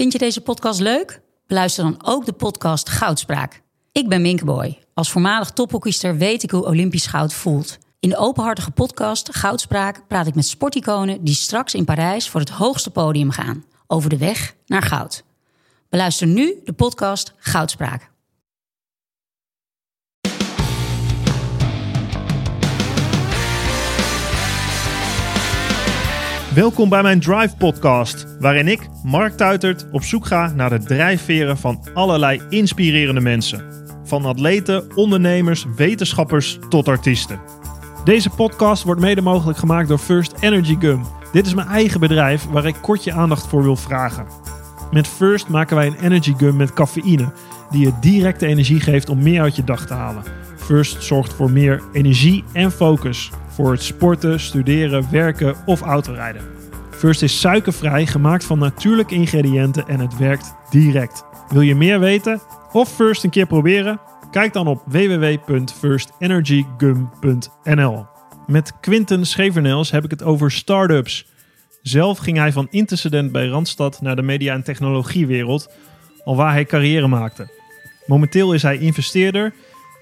Vind je deze podcast leuk? Beluister dan ook de podcast Goudspraak. Ik ben Minke Boy. Als voormalig tophockeyster weet ik hoe Olympisch goud voelt. In de openhartige podcast Goudspraak praat ik met sporticonen die straks in Parijs voor het hoogste podium gaan. Over de weg naar goud. Beluister nu de podcast Goudspraak. Welkom bij mijn Drive-podcast, waarin ik, Mark Tuitert, op zoek ga naar de drijfveren van allerlei inspirerende mensen. Van atleten, ondernemers, wetenschappers tot artiesten. Deze podcast wordt mede mogelijk gemaakt door First Energy Gum. Dit is mijn eigen bedrijf waar ik kort je aandacht voor wil vragen. Met First maken wij een energy gum met cafeïne, die je directe energie geeft om meer uit je dag te halen. First zorgt voor meer energie en focus voor het sporten, studeren, werken of autorijden. First is suikervrij, gemaakt van natuurlijke ingrediënten en het werkt direct. Wil je meer weten of First een keer proberen? Kijk dan op www.firstenergygum.nl. Met Quinten Schevenels heb ik het over start-ups. Zelf ging hij van intercedent bij Randstad naar de media- en technologiewereld, alwaar hij carrière maakte. Momenteel is hij investeerder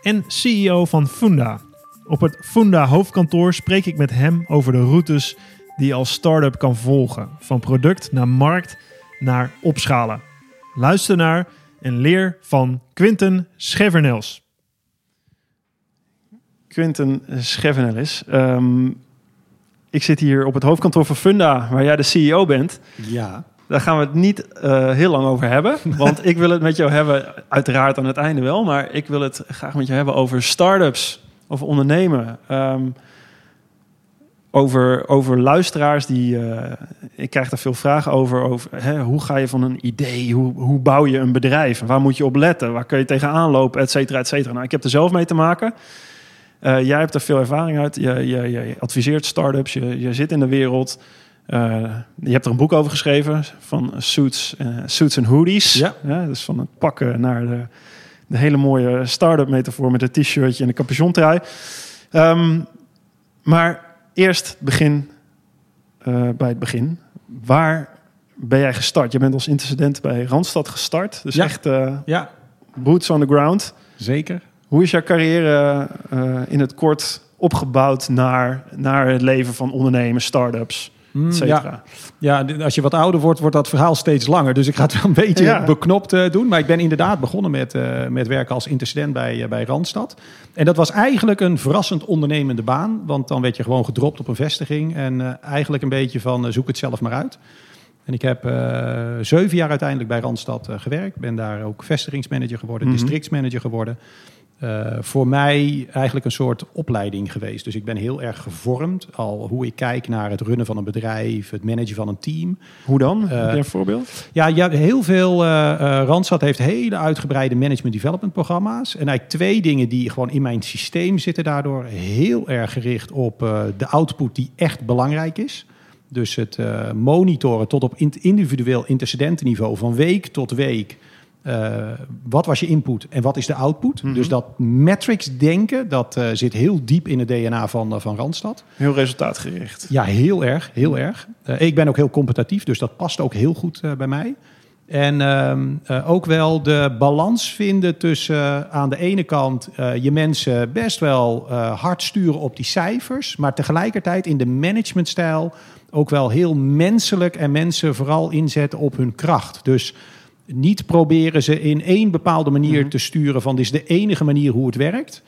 en CEO van Funda. Op het Funda hoofdkantoor spreek ik met hem over de routes die je als start-up kan volgen. Van product naar markt naar opschalen. Luister naar en leer van Quinten Schevenels. Quinten Schevenels. Ik zit hier op het hoofdkantoor van Funda, waar jij de CEO bent. Ja. Daar gaan we het niet heel lang over hebben. Want ik wil het met jou hebben, uiteraard aan het einde wel. Maar ik wil het graag met jou hebben over start-ups, over ondernemen. Over luisteraars die... ik krijg daar veel vragen over hè, hoe ga je van een idee? Hoe bouw je een bedrijf? Waar moet je op letten? Waar kun je tegenaan lopen? Et cetera, et cetera. Nou, ik heb er zelf mee te maken. Jij hebt er veel ervaring uit. Je adviseert start-ups. Je zit in de wereld. Je hebt er een boek over geschreven van suits and hoodies. Ja. Ja, dus van het pakken naar de hele mooie start-up metafoor met het t-shirtje en de capuchontrui. Maar eerst bij het begin. Waar ben jij gestart? Je bent als intercedent bij Randstad gestart. Dus echt boots on the ground. Zeker. Hoe is jouw carrière in het kort opgebouwd naar het leven van ondernemers, start-ups? Als je wat ouder wordt, wordt dat verhaal steeds langer. Dus ik ga het wel een beetje beknopt doen. Maar ik ben inderdaad begonnen met werken als intercedent bij Randstad. En dat was eigenlijk een verrassend ondernemende baan. Want dan werd je gewoon gedropt op een vestiging. En eigenlijk een beetje van zoek het zelf maar uit. En ik heb 7 jaar uiteindelijk bij Randstad gewerkt. Ben daar ook vestigingsmanager geworden, districtsmanager geworden. Voor mij eigenlijk een soort opleiding geweest. Dus ik ben heel erg gevormd al hoe ik kijk naar het runnen van een bedrijf, het managen van een team. Hoe dan? Heb je een voorbeeld? Ja, heel veel. Randstad heeft hele uitgebreide management development programma's. En eigenlijk 2 dingen die gewoon in mijn systeem zitten daardoor. Heel erg gericht op de output die echt belangrijk is. Dus het monitoren tot op individueel intercedenteniveau van week tot week. Wat was je input en wat is de output? Mm-hmm. Dus dat metrics denken, dat zit heel diep in het DNA van Randstad. Heel resultaatgericht. Ja, heel erg, heel erg. Ik ben ook heel competitief, dus dat past ook heel goed bij mij. En ook wel de balans vinden tussen aan de ene kant je mensen best wel hard sturen op die cijfers, maar tegelijkertijd in de managementstijl ook wel heel menselijk en mensen vooral inzetten op hun kracht. Dus niet proberen ze in één bepaalde manier te sturen van dit is de enige manier hoe het werkt.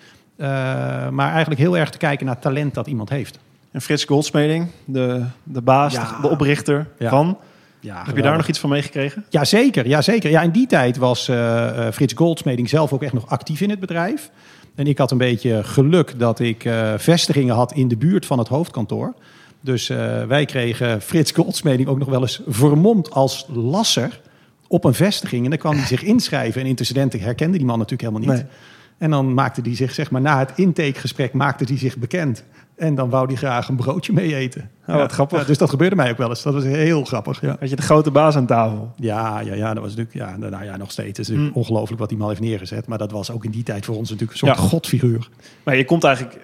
Maar eigenlijk heel erg te kijken naar talent dat iemand heeft. En Frits Goldschmeding, de baas, de oprichter van... Ja, heb je daar nog iets van meegekregen? Ja, zeker. Ja, in die tijd was Frits Goldschmeding zelf ook echt nog actief in het bedrijf. En ik had een beetje geluk dat ik vestigingen had in de buurt van het hoofdkantoor. Dus wij kregen Frits Goldschmeding ook nog wel eens vermomd als lasser op een vestiging. En dan kwam hij zich inschrijven. En intercedenten herkende die man natuurlijk helemaal niet. Nee. En dan maakte hij zich, zeg maar, na het intakegesprek maakte hij zich bekend. En dan wou hij graag een broodje mee eten. Oh, wat grappig. Ja, dus dat gebeurde mij ook wel eens. Dat was heel grappig. Ja. Had je de grote baas aan tafel? Ja, dat was natuurlijk... Ja, nou ja, nog steeds. Het is ongelooflijk wat die man heeft neergezet. Maar dat was ook in die tijd voor ons natuurlijk een soort godfiguur. Maar je komt eigenlijk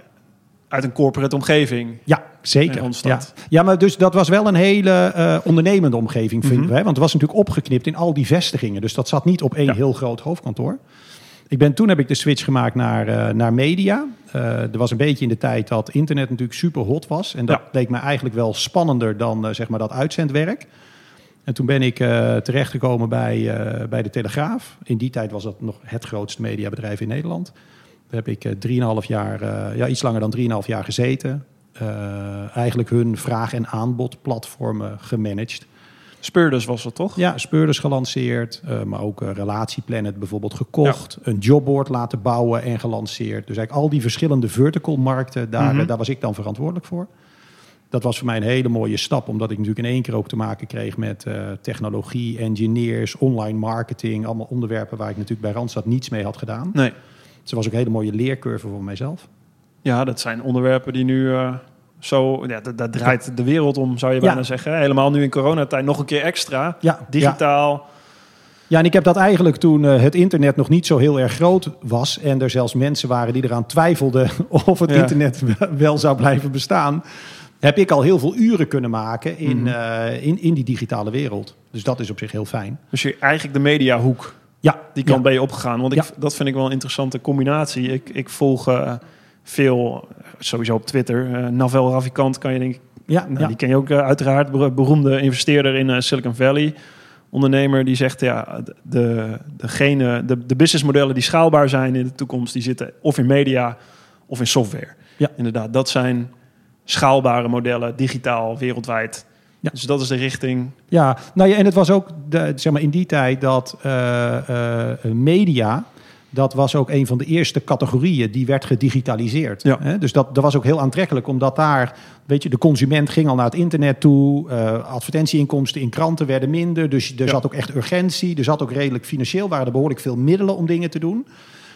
uit een corporate omgeving. Ja, zeker. Ja. Ja, maar dus dat was wel een hele ondernemende omgeving, vinden wij. Want het was natuurlijk opgeknipt in al die vestigingen. Dus dat zat niet op één heel groot hoofdkantoor. Toen heb ik de switch gemaakt naar media. Er was een beetje in de tijd dat internet natuurlijk super hot was. En dat leek mij eigenlijk wel spannender dan zeg maar dat uitzendwerk. En toen ben ik terechtgekomen bij de Telegraaf. In die tijd was dat nog het grootste mediabedrijf in Nederland. Daar heb ik iets langer dan 3,5 jaar gezeten. Eigenlijk hun vraag- en aanbodplatformen gemanaged. Speurders was dat toch? Ja, Speurders gelanceerd. Maar ook Relatieplanet bijvoorbeeld gekocht. Ja. Een jobboard laten bouwen en gelanceerd. Dus eigenlijk al die verschillende vertical markten, daar was ik dan verantwoordelijk voor. Dat was voor mij een hele mooie stap. Omdat ik natuurlijk in één keer ook te maken kreeg met technologie, engineers, online marketing. Allemaal onderwerpen waar ik natuurlijk bij Randstad niets mee had gedaan. Nee. Dus was ook een hele mooie leercurve voor mijzelf. Ja, dat zijn onderwerpen die nu daar draait de wereld om, zou je bijna zeggen. Helemaal nu in coronatijd nog een keer extra. Ja, digitaal. Ja, en ik heb dat eigenlijk toen het internet nog niet zo heel erg groot was en er zelfs mensen waren die eraan twijfelden of het internet wel zou blijven bestaan, heb ik al heel veel uren kunnen maken in die digitale wereld. Dus dat is op zich heel fijn. Dus je eigenlijk de mediahoek. Ja, die kant ben je opgegaan. Want dat vind ik wel een interessante combinatie. Ik volg veel, sowieso op Twitter. Naval Ravikant kan je denken. Ja. Die ken je ook uiteraard. Beroemde investeerder in Silicon Valley. Ondernemer die zegt, de businessmodellen die schaalbaar zijn in de toekomst, die zitten of in media of in software. Ja. Inderdaad, dat zijn schaalbare modellen, digitaal, wereldwijd. Ja. Dus dat is de richting. Ja, en het was ook in die tijd dat media, dat was ook een van de eerste categorieën die werd gedigitaliseerd. Ja. Dus dat was ook heel aantrekkelijk, omdat daar, de consument ging al naar het internet toe. Advertentieinkomsten in kranten werden minder. Dus er zat ook echt urgentie. Er zat ook redelijk financieel, waren er behoorlijk veel middelen om dingen te doen.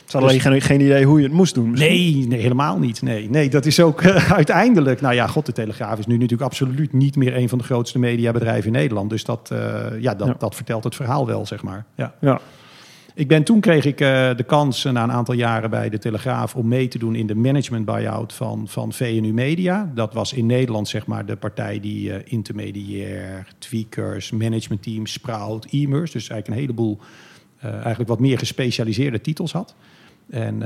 Ze hadden geen idee hoe je het moest doen. Nee, helemaal niet. Nee, dat is ook uiteindelijk. De Telegraaf is nu natuurlijk absoluut niet meer een van de grootste mediabedrijven in Nederland. Dus dat vertelt het verhaal wel, zeg maar. Ja. Ja. Toen kreeg ik de kans na een aantal jaren bij de Telegraaf om mee te doen in de management buyout van VNU Media. Dat was in Nederland zeg maar de partij die Intermediair, Tweakers, Management Team, Sprout, Emerce. Dus eigenlijk een heleboel eigenlijk wat meer gespecialiseerde titels had. En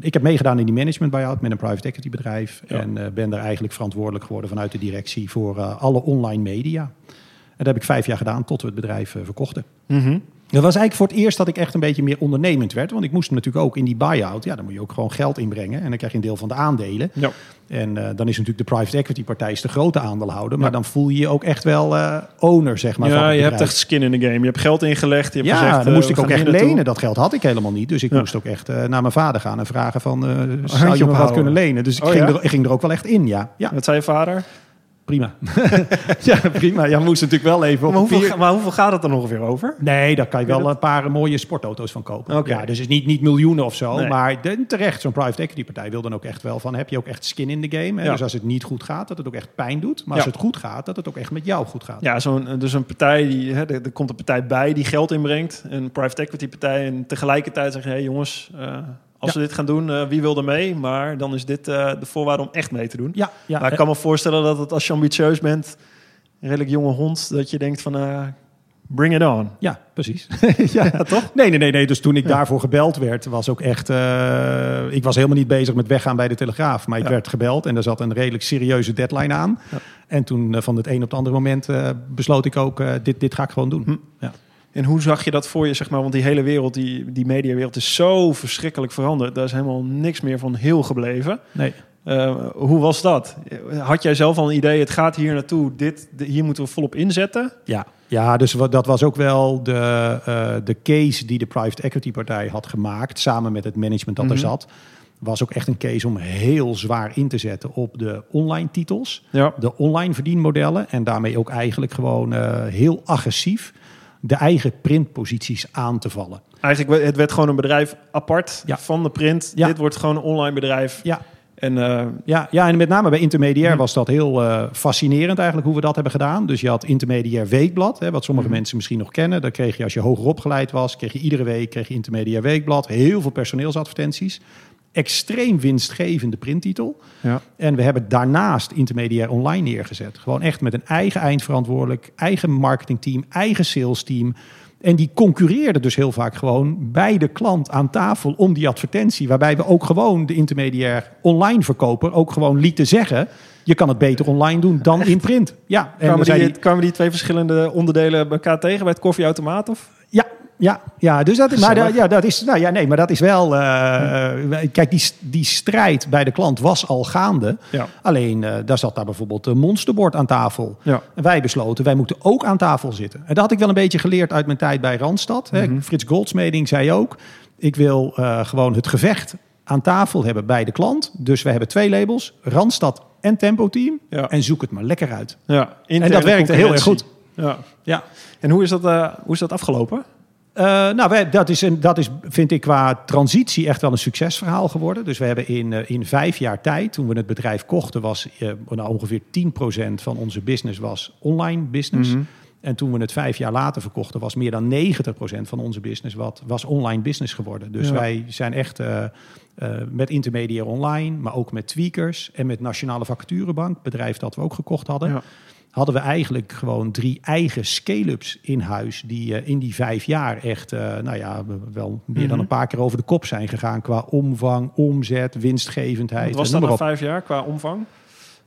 ik heb meegedaan in die management buyout met een private equity bedrijf. Ja. En ben daar eigenlijk verantwoordelijk geworden vanuit de directie voor alle online media. En dat heb ik 5 jaar gedaan tot we het bedrijf verkochten. Mm-hmm. Dat was eigenlijk voor het eerst dat ik echt een beetje meer ondernemend werd. Want ik moest natuurlijk ook in die buyout, dan moet je ook gewoon geld inbrengen. En dan krijg je een deel van de aandelen. Ja. En dan is natuurlijk de private equity partij de grote aandeelhouder. Maar dan voel je je ook echt wel owner, zeg maar. Ja, van je hebt echt skin in the game. Je hebt geld ingelegd. Je hebt gezegd, dan moest ik ook echt lenen. Dat geld had ik helemaal niet. Dus ik moest ook echt naar mijn vader gaan en vragen van, zou je me wat kunnen lenen? Dus ik ging er ook wel echt in, ja. Wat zei je vader? Prima. Prima. Ja, moest natuurlijk wel even op. Maar hoeveel gaat het dan ongeveer over? Nee, daar kan je wel een paar mooie sportauto's van kopen. Okay. Ja, dus het is niet miljoenen of zo. Nee. Maar terecht, zo'n private equity partij wil dan ook echt wel van, heb je ook echt skin in the game? Ja. Dus als het niet goed gaat, dat het ook echt pijn doet. Maar als het goed gaat, dat het ook echt met jou goed gaat. Ja, dus een partij, er komt een partij bij die geld inbrengt. Een private equity partij. En tegelijkertijd zeg je, hey, jongens, als we dit gaan doen, wie wil er mee? Maar dan is dit de voorwaarde om echt mee te doen. Ja. Maar ik kan me voorstellen dat het, als je ambitieus bent, een redelijk jonge hond, dat je denkt van, bring it on. Ja, precies. ja, toch? Nee. Dus toen ik daarvoor gebeld werd, was ook echt, ik was helemaal niet bezig met weggaan bij de Telegraaf. Maar ik werd gebeld en daar zat een redelijk serieuze deadline aan. Ja. En toen van het een op het andere moment besloot ik ook, dit ga ik gewoon doen. Ja. En hoe zag je dat voor je, zeg maar? Want die hele wereld, die mediawereld is zo verschrikkelijk veranderd. Daar is helemaal niks meer van heel gebleven. Nee. Hoe was dat? Had jij zelf al een idee, het gaat hier naartoe, hier moeten we volop inzetten? Ja, dus dat was ook wel de case die de private equity partij had gemaakt, samen met het management dat er zat. Was ook echt een case om heel zwaar in te zetten op de online titels, de online verdienmodellen. En daarmee ook eigenlijk gewoon heel agressief de eigen printposities aan te vallen. Eigenlijk, het werd gewoon een bedrijf apart van de print. Ja. Dit wordt gewoon een online bedrijf. Ja. En, en met name bij Intermediair was dat heel fascinerend eigenlijk, hoe we dat hebben gedaan. Dus je had Intermediair Weekblad, wat sommige mensen misschien nog kennen. Daar kreeg je, als je hoger opgeleid was, kreeg je iedere week Intermediair Weekblad. Heel veel personeelsadvertenties. extreem winstgevende printtitel. Ja. En we hebben daarnaast Intermediair online neergezet. Gewoon echt met een eigen eindverantwoordelijk, eigen marketingteam, eigen salesteam. En die concurreerden dus heel vaak gewoon bij de klant aan tafel om die advertentie. Waarbij we ook gewoon de Intermediair online verkoper ook gewoon lieten zeggen: je kan het beter online doen dan in print. Ja, en kwamen die twee verschillende onderdelen elkaar tegen bij het koffieautomaat? Of? Ja, dus dat is. Maar dat is. Nou ja, nee, maar dat is wel. Kijk, die strijd bij de klant was al gaande. Ja. Alleen daar zat daar bijvoorbeeld een monsterbord aan tafel. Ja. En wij besloten, wij moeten ook aan tafel zitten. En dat had ik wel een beetje geleerd uit mijn tijd bij Randstad. Hè. Mm-hmm. Frits Goldschmeding zei ook: ik wil gewoon het gevecht aan tafel hebben bij de klant. Dus we hebben twee labels: Randstad en Tempo Team. Ja. En zoek het maar lekker uit. Ja, en dat werkte heel erg goed. Ja. Ja. En hoe is dat afgelopen? Dat is, vind ik, qua transitie echt wel een succesverhaal geworden. Dus we hebben in 5 jaar tijd, toen we het bedrijf kochten, was ongeveer 10% van onze business was online business. Mm-hmm. En toen we het 5 jaar later verkochten, was meer dan 90% van onze business was online business geworden. Dus wij zijn echt met Intermediair online, maar ook met Tweakers en met Nationale Vacaturebank, bedrijf dat we ook gekocht hadden. Ja. Hadden we eigenlijk gewoon 3 eigen scale-ups in huis die in die 5 jaar echt wel meer dan een paar keer over de kop zijn gegaan qua omvang, omzet, winstgevendheid. Wat was dat na 5 jaar qua omvang?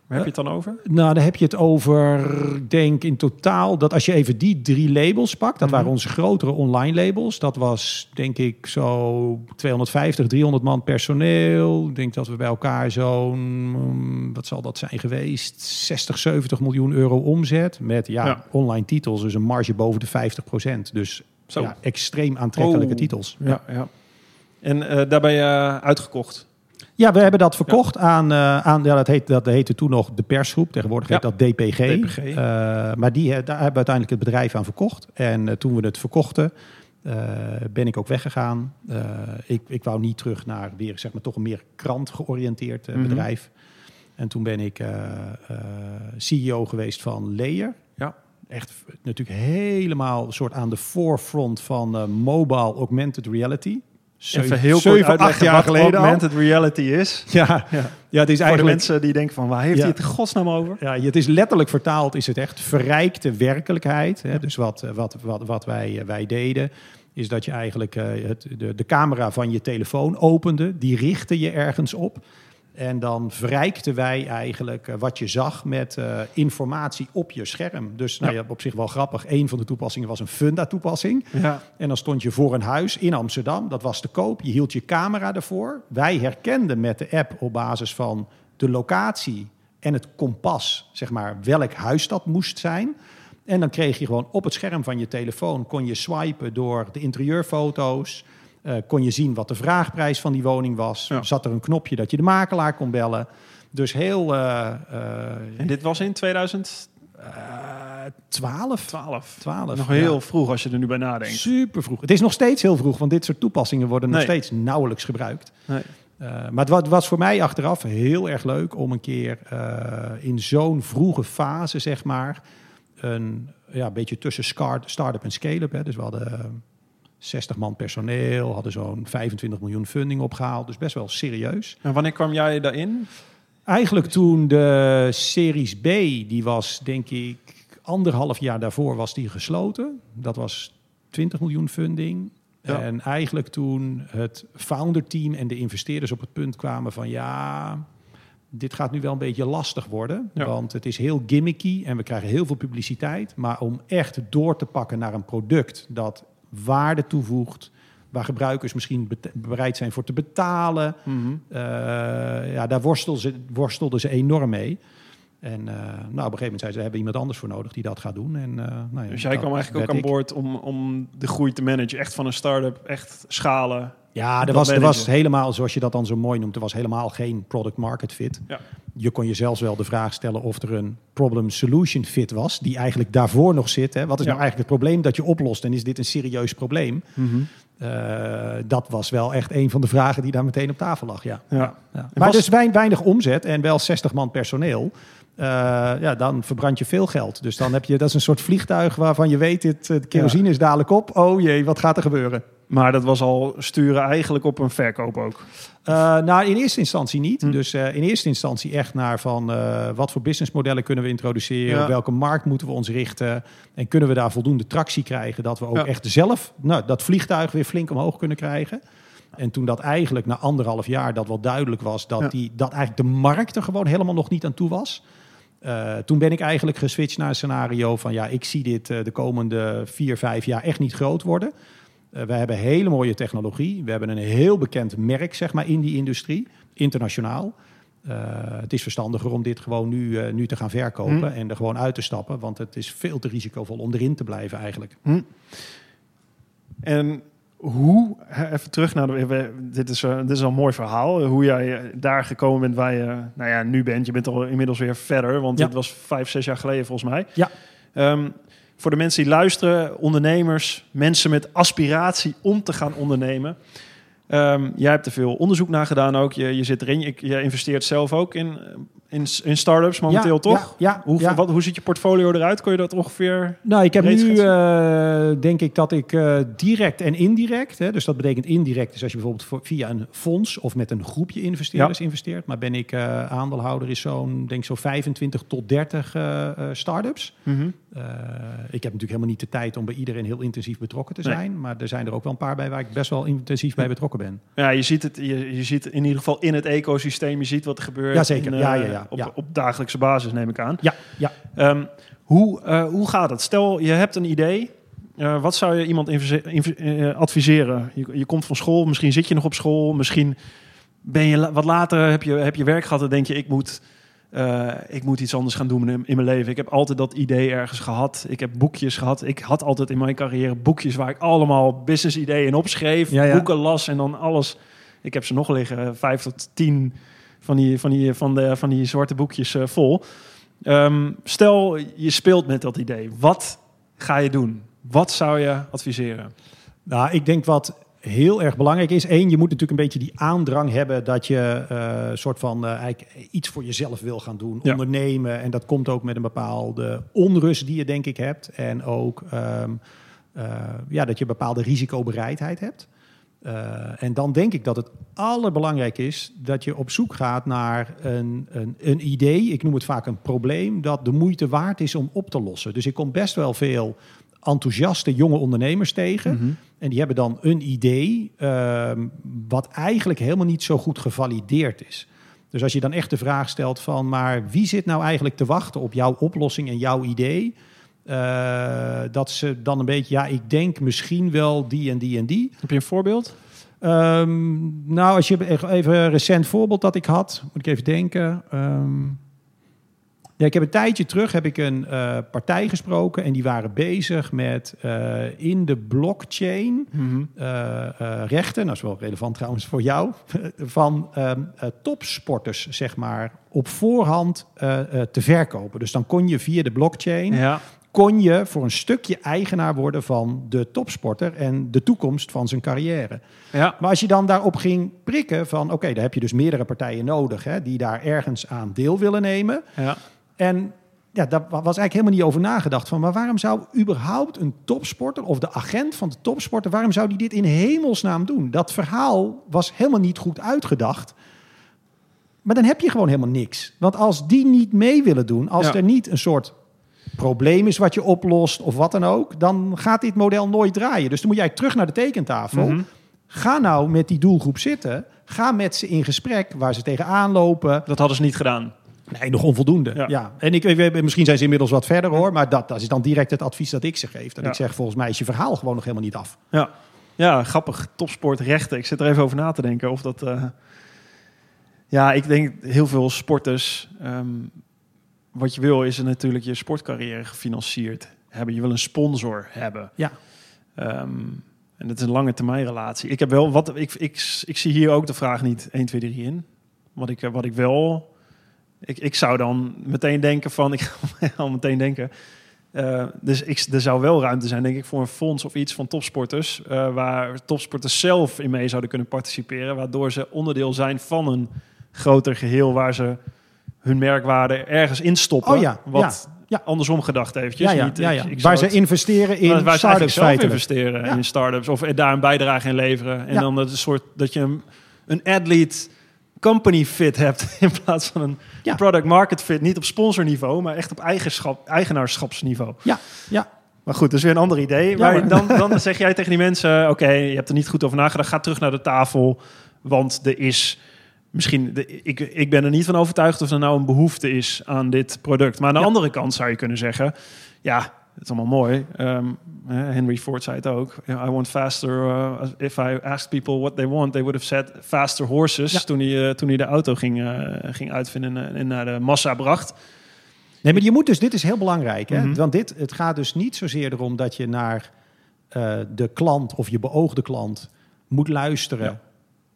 Waar heb je het dan over? Nou, daar heb je het over, denk in totaal, dat als je even die 3 labels pakt, dat waren onze grotere online labels. Dat was, denk ik, zo 250, 300 man personeel. Ik denk dat we bij elkaar zo'n, wat zal dat zijn geweest? 60, 70 miljoen euro omzet. Met online titels, dus een marge boven de 50%. Dus zo. Ja, extreem aantrekkelijke titels. Ja. Ja. En daarbij uitgekocht? Ja, we hebben dat verkocht dat heette toen nog de persgroep. Tegenwoordig heet dat DPG. Maar daar hebben we uiteindelijk het bedrijf aan verkocht. En toen we het verkochten, ben ik ook weggegaan. Ik wou niet terug naar weer, zeg maar, toch een meer krant georiënteerd bedrijf. En toen ben ik CEO geweest van Layar. Ja. Echt natuurlijk helemaal soort aan de forefront van mobile augmented reality. Even heel kort uitleggen wat augmented reality is. Ja, het is eigenlijk voor de mensen die denken van waar heeft hij het godsnaam over? Ja, het is letterlijk vertaald, is het echt verrijkte werkelijkheid. Hè? Dus wat wij deden, is dat je eigenlijk de camera van je telefoon opende. Die richtte je ergens op. En dan verrijkten wij eigenlijk wat je zag met informatie op je scherm. Dus op zich wel grappig. Een van de toepassingen was een Funda-toepassing. Ja. En dan stond je voor een huis in Amsterdam. Dat was te koop. Je hield je camera ervoor. Wij herkenden met de app op basis van de locatie en het kompas, zeg maar, welk huis dat moest zijn. En dan kreeg je gewoon op het scherm van je telefoon, kon je swipen door de interieurfoto's. Kon je zien wat de vraagprijs van die woning was. Ja. Zat er een knopje dat je de makelaar kon bellen. Dus heel... en dit was in 2012. Nog heel vroeg als je er nu bij nadenkt. Super vroeg. Het is nog steeds heel vroeg, want dit soort toepassingen worden nog steeds nauwelijks gebruikt. Nee. Maar het was voor mij achteraf heel erg leuk om een keer in zo'n vroege fase, zeg maar, een beetje tussen start-up en scale-up. Hè. Dus we hadden 60 man personeel, hadden zo'n 25 miljoen funding opgehaald. Dus best wel serieus. En wanneer kwam jij daarin? Eigenlijk toen de Series B, die was denk ik 1,5 jaar daarvoor was die gesloten. Dat was 20 miljoen funding. Ja. En eigenlijk toen het founderteam en de investeerders op het punt kwamen van dit gaat nu wel een beetje lastig worden. Ja. Want het is heel gimmicky en we krijgen heel veel publiciteit. Maar om echt door te pakken naar een product dat waarde toevoegt, waar gebruikers misschien bereid zijn voor te betalen. Mm-hmm. Daar worstelden ze enorm mee. En op een gegeven moment zeiden ze, hebben iemand anders voor nodig die dat gaat doen. En, dus jij kwam eigenlijk ook aan boord om de groei te managen. Echt van een start-up, echt schalen. Ja, er was helemaal, zoals je dat dan zo mooi noemt, er was helemaal geen product market fit. Ja. Je kon je zelfs wel de vraag stellen of er een problem-solution fit was, die eigenlijk daarvoor nog zit. Hè? Wat is nou eigenlijk het probleem dat je oplost? En is dit een serieus probleem? Mm-hmm. Dat was wel echt een van de vragen die daar meteen op tafel lag. Ja. Maar dus weinig omzet en wel 60 man personeel. Dan verbrand je veel geld. Dus dan heb je, dat is een soort vliegtuig waarvan je weet, het kerosine is dadelijk op. Oh jee, wat gaat er gebeuren? Maar dat was al sturen eigenlijk op een verkoop ook. Nou, in eerste instantie niet. Dus in eerste instantie echt naar van... wat voor businessmodellen kunnen we introduceren? Ja. Op welke markt moeten we ons richten? En kunnen we daar voldoende tractie krijgen... dat we ook echt zelf dat vliegtuig weer flink omhoog kunnen krijgen? En toen dat eigenlijk na 1,5 jaar dat wel duidelijk was... dat eigenlijk de markt er gewoon helemaal nog niet aan toe was... toen ben ik eigenlijk geswitcht naar een scenario van... ja, ik zie dit de komende 4-5 jaar echt niet groot worden... we hebben hele mooie technologie. We hebben een heel bekend merk zeg maar, in die industrie, internationaal. Het is verstandiger om dit gewoon nu te gaan verkopen en er gewoon uit te stappen. Want het is veel te risicovol om erin te blijven eigenlijk. En hoe, even terug naar, dit is al een mooi verhaal. Hoe jij daar gekomen bent waar je nu bent. Je bent al inmiddels weer verder, want dit was 5-6 jaar geleden volgens mij. Ja. Voor de mensen die luisteren, ondernemers, mensen met aspiratie om te gaan ondernemen. Jij hebt er veel onderzoek naar gedaan ook. Je zit erin. Je investeert zelf ook in start-ups momenteel, toch? Ja. Hoe ziet je portfolio eruit? Kun je dat ongeveer... Nou, ik heb nu, denk ik, dat ik direct en indirect... Hè, dus dat betekent indirect is als je bijvoorbeeld via een fonds... of met een groepje investeerders investeert. Maar ben ik aandeelhouder is zo'n 25 tot 30 start-ups. Mm-hmm. Ik heb natuurlijk helemaal niet de tijd om bij iedereen heel intensief betrokken te zijn. Nee. Maar er zijn er ook wel een paar bij waar ik best wel intensief bij betrokken ben. Ja, je ziet het. Je ziet in ieder geval in het ecosysteem. Je ziet wat er gebeurt. Jazeker. Op dagelijkse basis neem ik aan. Ja. Hoe gaat het? Stel, je hebt een idee. Wat zou je iemand adviseren? Je komt van school. Misschien zit je nog op school. Misschien ben je wat later. Heb je werk gehad en denk je, ik moet iets anders gaan doen in mijn leven. Ik heb altijd dat idee ergens gehad. Ik heb boekjes gehad. Ik had altijd in mijn carrière boekjes waar ik allemaal business-ideeën in opschreef. Ja. Boeken las en dan alles. Ik heb ze nog liggen, 5 tot 10 van die zwarte boekjes vol. Stel, je speelt met dat idee. Wat ga je doen? Wat zou je adviseren? Nou, ik denk wat... heel erg belangrijk is. 1, je moet natuurlijk een beetje die aandrang hebben... dat je eigenlijk iets voor jezelf wil gaan doen. Ja. Ondernemen. En dat komt ook met een bepaalde onrust die je denk ik hebt. En ook dat je een bepaalde risicobereidheid hebt. En dan denk ik dat het allerbelangrijk is... dat je op zoek gaat naar een idee. Ik noem het vaak een probleem... dat de moeite waard is om op te lossen. Dus ik kom best wel veel... enthousiaste jonge ondernemers tegen. Mm-hmm. En die hebben dan een idee... wat eigenlijk helemaal niet zo goed gevalideerd is. Dus als je dan echt de vraag stelt van... maar wie zit nou eigenlijk te wachten op jouw oplossing en jouw idee? Dat ze dan een beetje... ja, ik denk misschien wel die en die en die. Heb je een voorbeeld? Als je even een recent voorbeeld dat ik had... moet ik even denken... Ja, ik heb een tijdje terug een partij gesproken... en die waren bezig met in de blockchain rechten... dat is wel relevant trouwens voor jou... van topsporters, zeg maar, op voorhand te verkopen. Dus dan kon je via de blockchain... kon je voor een stukje eigenaar worden van de topsporter... en de toekomst van zijn carrière. Ja. Maar als je dan daarop ging prikken van... oké, daar heb je dus meerdere partijen nodig... hè, die daar ergens aan deel willen nemen... Ja. En ja, daar was eigenlijk helemaal niet over nagedacht. Maar waarom zou überhaupt een topsporter... of de agent van de topsporter... waarom zou die dit in hemelsnaam doen? Dat verhaal was helemaal niet goed uitgedacht. Maar dan heb je gewoon helemaal niks. Want als die niet mee willen doen... als er niet een soort probleem is wat je oplost... of wat dan ook, dan gaat dit model nooit draaien. Dus dan moet jij terug naar de tekentafel... Mm-hmm. Ga nou met die doelgroep zitten. Ga met ze in gesprek waar ze tegenaan lopen. Dat hadden ze niet gedaan. Nee, nog onvoldoende. Ja. En misschien zijn ze inmiddels wat verder hoor. Maar dat is dan direct het advies dat ik ze geef. Dat ik zeg, volgens mij is je verhaal gewoon nog helemaal niet af. Ja, grappig. Topsportrechten. Ik zit er even over na te denken. Of dat... Ja, ik denk heel veel sporters... wat je wil is natuurlijk je sportcarrière gefinancierd hebben. Je wil een sponsor hebben. Ja. En dat is een lange termijn relatie. Ik heb wel wat... Ik zie hier ook de vraag niet 1, 2, 3 in. Wat ik wel... Ik zou dan meteen denken van... Ik ga al meteen denken. Er zou wel ruimte zijn, denk ik, voor een fonds of iets van topsporters... waar topsporters zelf in mee zouden kunnen participeren... waardoor ze onderdeel zijn van een groter geheel... waar ze hun merkwaarde ergens in stoppen. Oh ja, wat Ja. Andersom gedacht eventjes. Ja. Niet, ja. Waar ze investeren in start-ups feitelijk. Investeren in start-ups of daar een bijdrage in leveren. En dan dat soort dat je een ad-lead company fit hebt in plaats van een product market fit. Niet op sponsorniveau, maar echt op eigenaarschapsniveau. Ja. Maar goed, dat is weer een ander idee. Maar dan zeg jij tegen die mensen, oké, je hebt er niet goed over nagedacht. Ga terug naar de tafel, want er is... Misschien, ik ben er niet van overtuigd of er nou een behoefte is aan dit product. Maar aan de andere kant zou je kunnen zeggen... Ja, het is allemaal mooi. Henry Ford zei het ook. I want faster... if I asked people what they want, they would have said faster horses. Ja. Toen hij de auto ging uitvinden en naar de massa bracht. Nee, maar je moet dus... Dit is heel belangrijk. Hè? Mm-hmm. Want het gaat dus niet zozeer erom dat je naar de klant of je beoogde klant moet luisteren. Ja.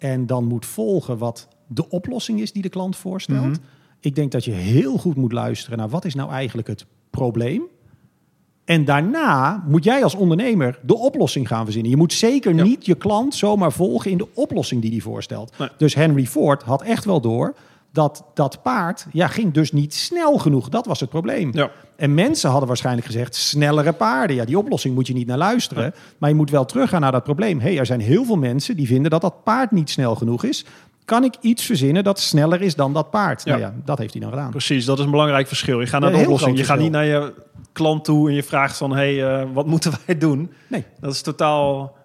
En dan moet volgen wat de oplossing is die de klant voorstelt. Mm-hmm. Ik denk dat je heel goed moet luisteren naar wat is nou eigenlijk het probleem. En daarna moet jij als ondernemer de oplossing gaan verzinnen. Je moet zeker niet je klant zomaar volgen in de oplossing die hij voorstelt. Nee. Dus Henry Ford had echt wel door dat dat paard ging dus niet snel genoeg. Dat was het probleem. Ja. En mensen hadden waarschijnlijk gezegd, snellere paarden. Ja, die oplossing moet je niet naar luisteren. Ja. Maar je moet wel teruggaan naar dat probleem. Hey, er zijn heel veel mensen die vinden dat dat paard niet snel genoeg is. Kan ik iets verzinnen dat sneller is dan dat paard? Ja. Nou ja, dat heeft hij dan gedaan. Precies, dat is een belangrijk verschil. Je gaat naar de oplossing. Je gaat niet naar je klant toe en je vraagt van... wat moeten wij doen? Nee. Dat is totaal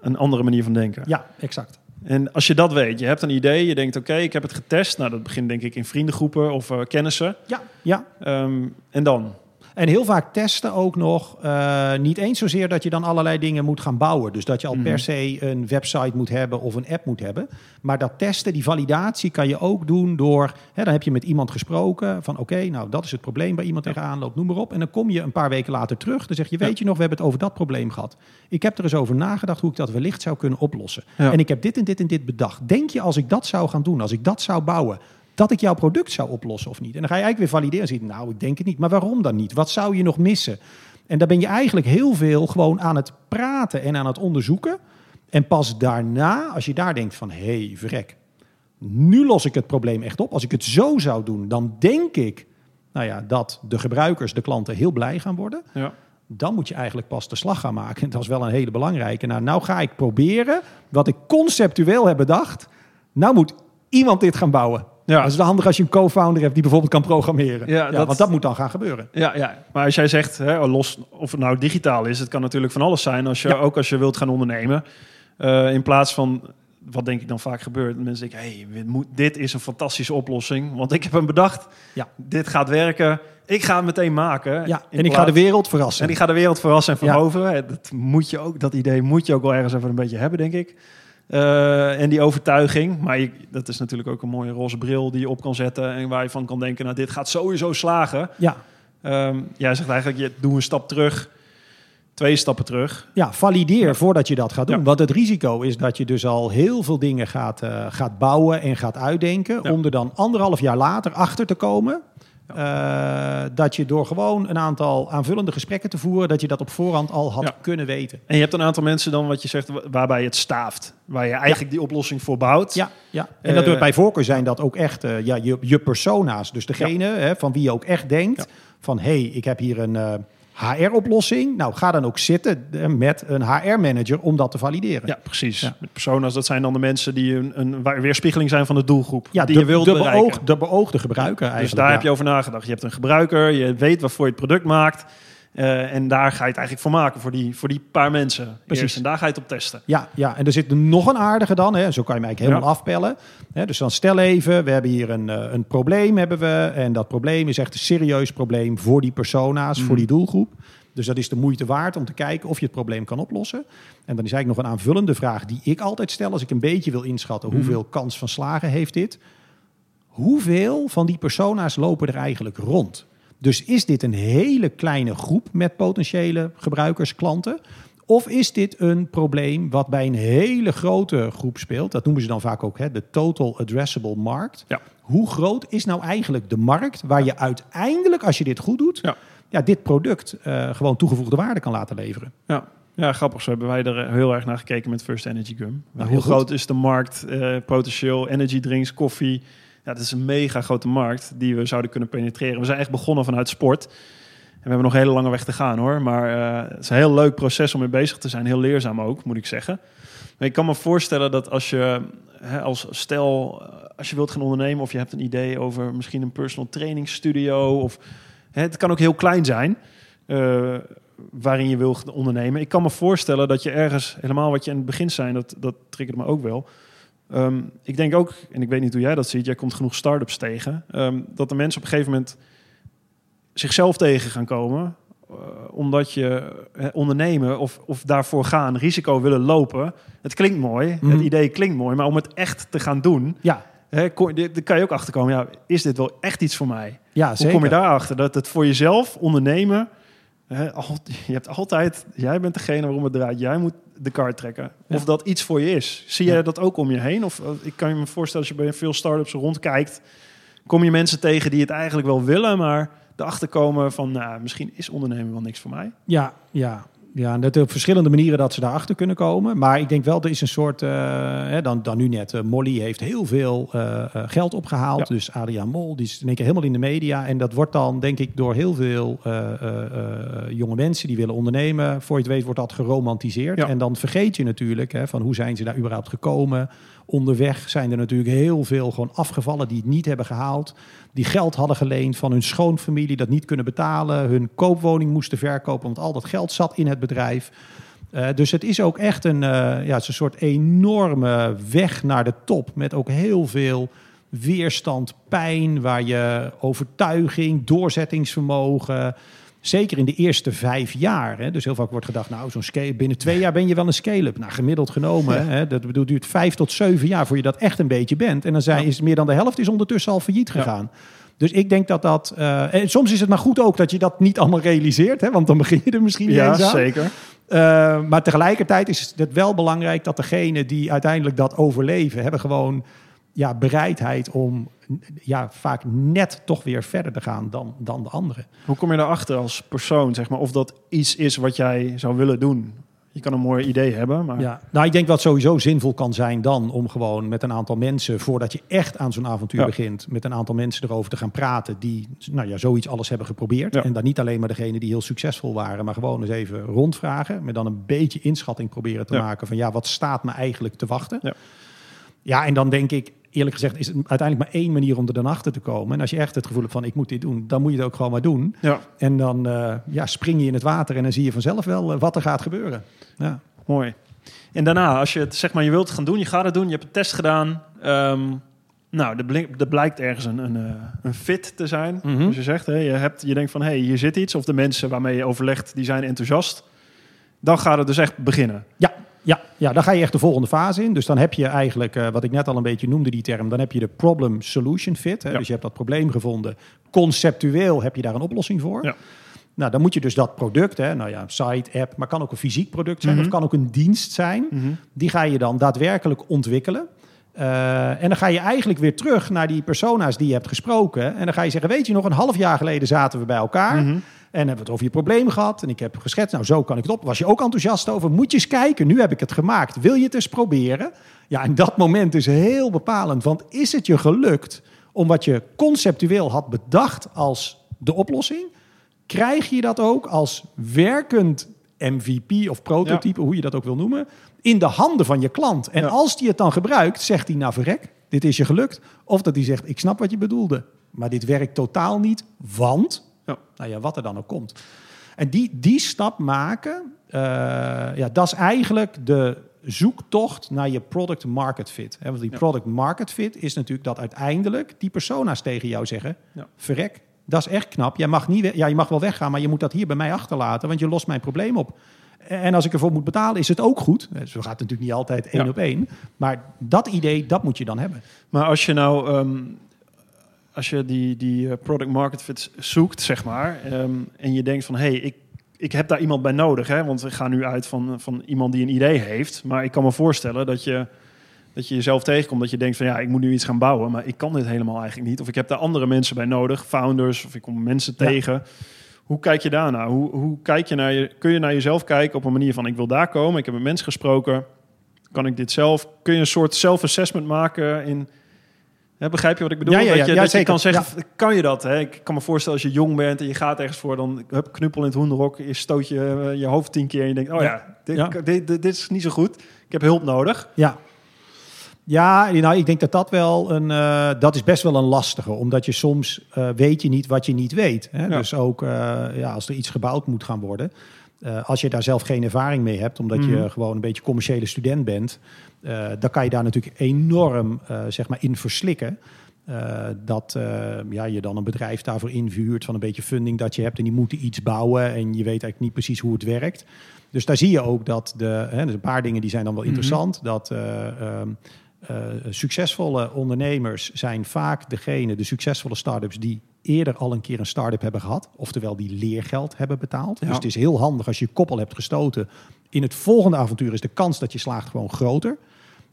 een andere manier van denken. Ja, exact. En als je dat weet, je hebt een idee, je denkt oké, ik heb het getest. Nou, dat begint denk ik in vriendengroepen of kennissen. Ja. En dan? En heel vaak testen ook nog, niet eens zozeer dat je dan allerlei dingen moet gaan bouwen. Dus dat je al per se een website moet hebben of een app moet hebben. Maar dat testen, die validatie kan je ook doen door... dan heb je met iemand gesproken van oké, nou dat is het probleem waar iemand tegenaan loopt, noem maar op. En dan kom je een paar weken later terug. Dan zeg je, weet je nog, we hebben het over dat probleem gehad. Ik heb er eens over nagedacht hoe ik dat wellicht zou kunnen oplossen. Ja. En ik heb dit en dit en dit bedacht. Denk je als ik dat zou gaan doen, als ik dat zou bouwen... dat ik jouw product zou oplossen of niet. En dan ga je eigenlijk weer valideren en zeggen... nou, ik denk het niet. Maar waarom dan niet? Wat zou je nog missen? En daar ben je eigenlijk heel veel gewoon aan het praten en aan het onderzoeken. En pas daarna, als je daar denkt van... hé, verrek, nu los ik het probleem echt op. Als ik het zo zou doen, dan denk ik... dat de gebruikers, de klanten heel blij gaan worden. Ja. Dan moet je eigenlijk pas de slag gaan maken. En dat is wel een hele belangrijke. Nou ga ik proberen wat ik conceptueel heb bedacht. Nou moet iemand dit gaan bouwen. Ja. Dat is wel handig als je een co-founder hebt die bijvoorbeeld kan programmeren. Ja, want dat moet dan gaan gebeuren. Ja. Maar als jij zegt, los of het nou digitaal is... het kan natuurlijk van alles zijn, als je, ook als je wilt gaan ondernemen. In plaats van, wat denk ik dan vaak gebeurt... mensen denken, dit is een fantastische oplossing... want ik heb hem bedacht, dit gaat werken... ik ga het meteen maken. Ja, en ik ga de wereld verrassen. En veroveren. Ja. Dat idee moet je ook wel ergens even een beetje hebben, denk ik. En die overtuiging, maar dat is natuurlijk ook een mooie roze bril die je op kan zetten en waar je van kan denken, dit gaat sowieso slagen. Ja. Jij zegt eigenlijk, doe een stap terug, 2 stappen terug. Ja, valideer voordat je dat gaat doen. Ja. Want het risico is dat je dus al heel veel dingen gaat bouwen en gaat uitdenken, om er dan 1,5 jaar later achter te komen... dat je door gewoon een aantal aanvullende gesprekken te voeren... dat je dat op voorhand al had kunnen weten. En je hebt een aantal mensen dan, wat je zegt, waarbij het staaft. Waar je eigenlijk die oplossing voor bouwt. Ja. En dat doet bij voorkeur zijn dat ook echt je persona's. Dus degene van wie je ook echt denkt van... ik heb hier een HR-oplossing. Nou, ga dan ook zitten met een HR-manager om dat te valideren. Ja, precies. Ja. Persona's, dat zijn dan de mensen die een weerspiegeling zijn van de doelgroep. Ja, die je wilt bereiken. De beoogde gebruiker eigenlijk. Dus daar heb je over nagedacht. Je hebt een gebruiker, je weet waarvoor je het product maakt. En daar ga je het eigenlijk voor maken, voor die paar mensen. Precies. Eerst, en daar ga je het op testen. Ja, en er zit nog een aardige dan. Hè. Zo kan je hem eigenlijk helemaal afpellen. Hè, dus dan stel even, we hebben hier een probleem. En dat probleem is echt een serieus probleem voor die persona's, voor die doelgroep. Dus dat is de moeite waard om te kijken of je het probleem kan oplossen. En dan is eigenlijk nog een aanvullende vraag die ik altijd stel. Als ik een beetje wil inschatten hoeveel kans van slagen heeft dit. Hoeveel van die persona's lopen er eigenlijk rond? Dus is dit een hele kleine groep met potentiële gebruikers, klanten? Of is dit een probleem wat bij een hele grote groep speelt? Dat noemen ze dan vaak ook de total addressable market. Ja. Hoe groot is nou eigenlijk de markt waar je uiteindelijk, als je dit goed doet... dit product gewoon toegevoegde waarde kan laten leveren? Ja, grappig. Zo hebben wij er heel erg naar gekeken met First Energy Gum. Nou, hoe groot is de markt, potentieel, energy drinks, koffie... Ja, dat is een mega grote markt die we zouden kunnen penetreren. We zijn echt begonnen vanuit sport. En we hebben nog een hele lange weg te gaan, hoor. Maar het is een heel leuk proces om mee bezig te zijn. Heel leerzaam ook, moet ik zeggen. Maar ik kan me voorstellen dat als je, als je wilt gaan ondernemen, of je hebt een idee over misschien een personal training studio, of het kan ook heel klein zijn, waarin je wil ondernemen. Ik kan me voorstellen dat je ergens, helemaal wat je in het begin zei, dat triggert me ook wel. Ik denk ook, en ik weet niet hoe jij dat ziet, jij komt genoeg start-ups tegen, dat de mensen op een gegeven moment zichzelf tegen gaan komen, omdat je ondernemen of daarvoor gaan, risico willen lopen. Het klinkt mooi, het idee klinkt mooi, maar om het echt te gaan doen, daar kan je ook achterkomen, is dit wel echt iets voor mij? Ja, zeker. Hoe kom je daarachter? Dat het voor jezelf ondernemen, je hebt altijd, jij bent degene waarom het draait, jij moet de kaart trekken. Ja. Of dat iets voor je is. Zie jij dat ook om je heen? Of ik kan je me voorstellen, als je bij veel start-ups rondkijkt, kom je mensen tegen die het eigenlijk wel willen, maar erachter komen van, misschien is ondernemen wel niks voor mij. Ja, en dat er op verschillende manieren dat ze daarachter kunnen komen. Maar ik denk wel, er is een soort, Mollie heeft heel veel geld opgehaald. Ja. Dus Adriaan Mol, die is in één keer helemaal in de media. En dat wordt dan, denk ik, door heel veel jonge mensen die willen ondernemen, voor je het weet wordt dat geromantiseerd. Ja. En dan vergeet je natuurlijk, van hoe zijn ze daar überhaupt gekomen. Onderweg zijn er natuurlijk heel veel gewoon afgevallen die het niet hebben gehaald. Die geld hadden geleend van hun schoonfamilie, dat niet kunnen betalen. Hun koopwoning moesten verkopen, want al dat geld zat in het bedrijf. Dus het is ook echt het is een soort enorme weg naar de top. Met ook heel veel weerstand, pijn, waar je overtuiging, doorzettingsvermogen. Zeker in de eerste 5 jaar. Hè, dus heel vaak wordt gedacht, binnen 2 jaar ben je wel een scale-up. Nou, gemiddeld genomen, dat duurt 5 tot 7 jaar voor je dat echt een beetje bent. En dan is meer dan de helft is ondertussen al failliet gegaan. Ja. Dus ik denk dat... en soms is het maar goed ook dat je dat niet allemaal realiseert. Hè, want dan begin je er misschien eens aan. Ja, zeker. Maar tegelijkertijd is het wel belangrijk dat degenen die uiteindelijk dat overleven, hebben gewoon bereidheid om vaak net toch weer verder te gaan dan de anderen. Hoe kom je daarachter als persoon, zeg maar, of dat iets is wat jij zou willen doen? Je kan een mooi idee hebben, maar... Ja. Nou, ik denk dat het sowieso zinvol kan zijn dan om gewoon met een aantal mensen, voordat je echt aan zo'n avontuur begint, met een aantal mensen erover te gaan praten die zoiets alles hebben geprobeerd. Ja. En dan niet alleen maar degenen die heel succesvol waren, maar gewoon eens even rondvragen, maar dan een beetje inschatting proberen te maken van wat staat me eigenlijk te wachten? Ja, en dan denk ik, eerlijk gezegd, is het uiteindelijk maar één manier om er dan achter te komen. En als je echt het gevoel hebt van, ik moet dit doen, dan moet je het ook gewoon maar doen. Ja. En dan spring je in het water en dan zie je vanzelf wel wat er gaat gebeuren. Ja. Mooi. En daarna, als je het, je wilt gaan doen, je gaat het doen, je hebt een test gedaan. Er blijkt ergens een fit te zijn. Mm-hmm. Dus je zegt, je denkt van, hier zit iets. Of de mensen waarmee je overlegt, die zijn enthousiast. Dan gaat het dus echt beginnen. Ja. Ja, dan ga je echt de volgende fase in. Dus dan heb je eigenlijk, wat ik net al een beetje noemde die term, dan heb je de problem-solution fit. Hè? Ja. Dus je hebt dat probleem gevonden. Conceptueel heb je daar een oplossing voor. Ja. Nou, dan moet je dus dat product, site, app, maar kan ook een fysiek product zijn. Mm-hmm. Of kan ook een dienst zijn. Mm-hmm. Die ga je dan daadwerkelijk ontwikkelen. En dan ga je eigenlijk weer terug naar die persona's die je hebt gesproken. En dan ga je zeggen, weet je nog, een half jaar geleden zaten we bij elkaar. Mm-hmm. En hebben we het over je probleem gehad. En ik heb geschetst, zo kan ik het op. Was je ook enthousiast over? Moet je eens kijken, nu heb ik het gemaakt. Wil je het eens proberen? Ja, en dat moment is heel bepalend. Want is het je gelukt om wat je conceptueel had bedacht als de oplossing? Krijg je dat ook als werkend MVP of prototype, hoe je dat ook wil noemen, in de handen van je klant? En als die het dan gebruikt, zegt hij, verrek, dit is je gelukt. Of dat hij zegt, ik snap wat je bedoelde, maar dit werkt totaal niet, want... wat er dan ook komt. En die stap maken, dat is eigenlijk de zoektocht naar je product market fit. Hè? Want die product market fit is natuurlijk dat uiteindelijk die persona's tegen jou zeggen, verrek, dat is echt knap. Je mag wel weggaan, maar je moet dat hier bij mij achterlaten, want je lost mijn probleem op. En als ik ervoor moet betalen, is het ook goed. Zo gaat het natuurlijk niet altijd 1 op 1. Maar dat idee, dat moet je dan hebben. Maar als je als je die product market fit zoekt, en je denkt van, ik heb daar iemand bij nodig. Hè? Want we gaan nu uit van iemand die een idee heeft. Maar ik kan me voorstellen dat je jezelf tegenkomt. Dat je denkt van, ik moet nu iets gaan bouwen. Maar ik kan dit helemaal eigenlijk niet. Of ik heb daar andere mensen bij nodig. Founders, of ik kom mensen tegen. Hoe kijk je daarnaar? Hoe kijk je naar kun je naar jezelf kijken op een manier van, ik wil daar komen. Ik heb een mens gesproken. Kan ik dit zelf? Kun je een soort self-assessment maken in... Hè, begrijp je wat ik bedoel? Ja, dat je kan zeggen, ja. Kan je dat? Hè? Ik kan me voorstellen, als je jong bent en je gaat ergens voor, dan heb knuppel in het hoenderhok, je stoot je hoofd 10 keer en je denkt, dit is niet zo goed. Ik heb hulp nodig. Ja. Ja, nou, ik denk dat wel dat is best wel een lastige. Omdat je soms weet je niet wat je niet weet. Hè? Ja. Dus ook als er iets gebouwd moet gaan worden. Als je daar zelf geen ervaring mee hebt, omdat je gewoon een beetje commerciële student bent. Dan kan je daar natuurlijk enorm in verslikken. Dat je dan een bedrijf daarvoor invuurt van een beetje funding dat je hebt. En die moeten iets bouwen en je weet eigenlijk niet precies hoe het werkt. Dus daar zie je ook dat er een paar dingen die zijn dan wel interessant. Dat... succesvolle ondernemers zijn vaak de succesvolle start-ups die eerder al een keer een start-up hebben gehad. Oftewel die leergeld hebben betaald. Ja. Dus het is heel handig als je koppel hebt gestoten. In het volgende avontuur is de kans dat je slaagt gewoon groter.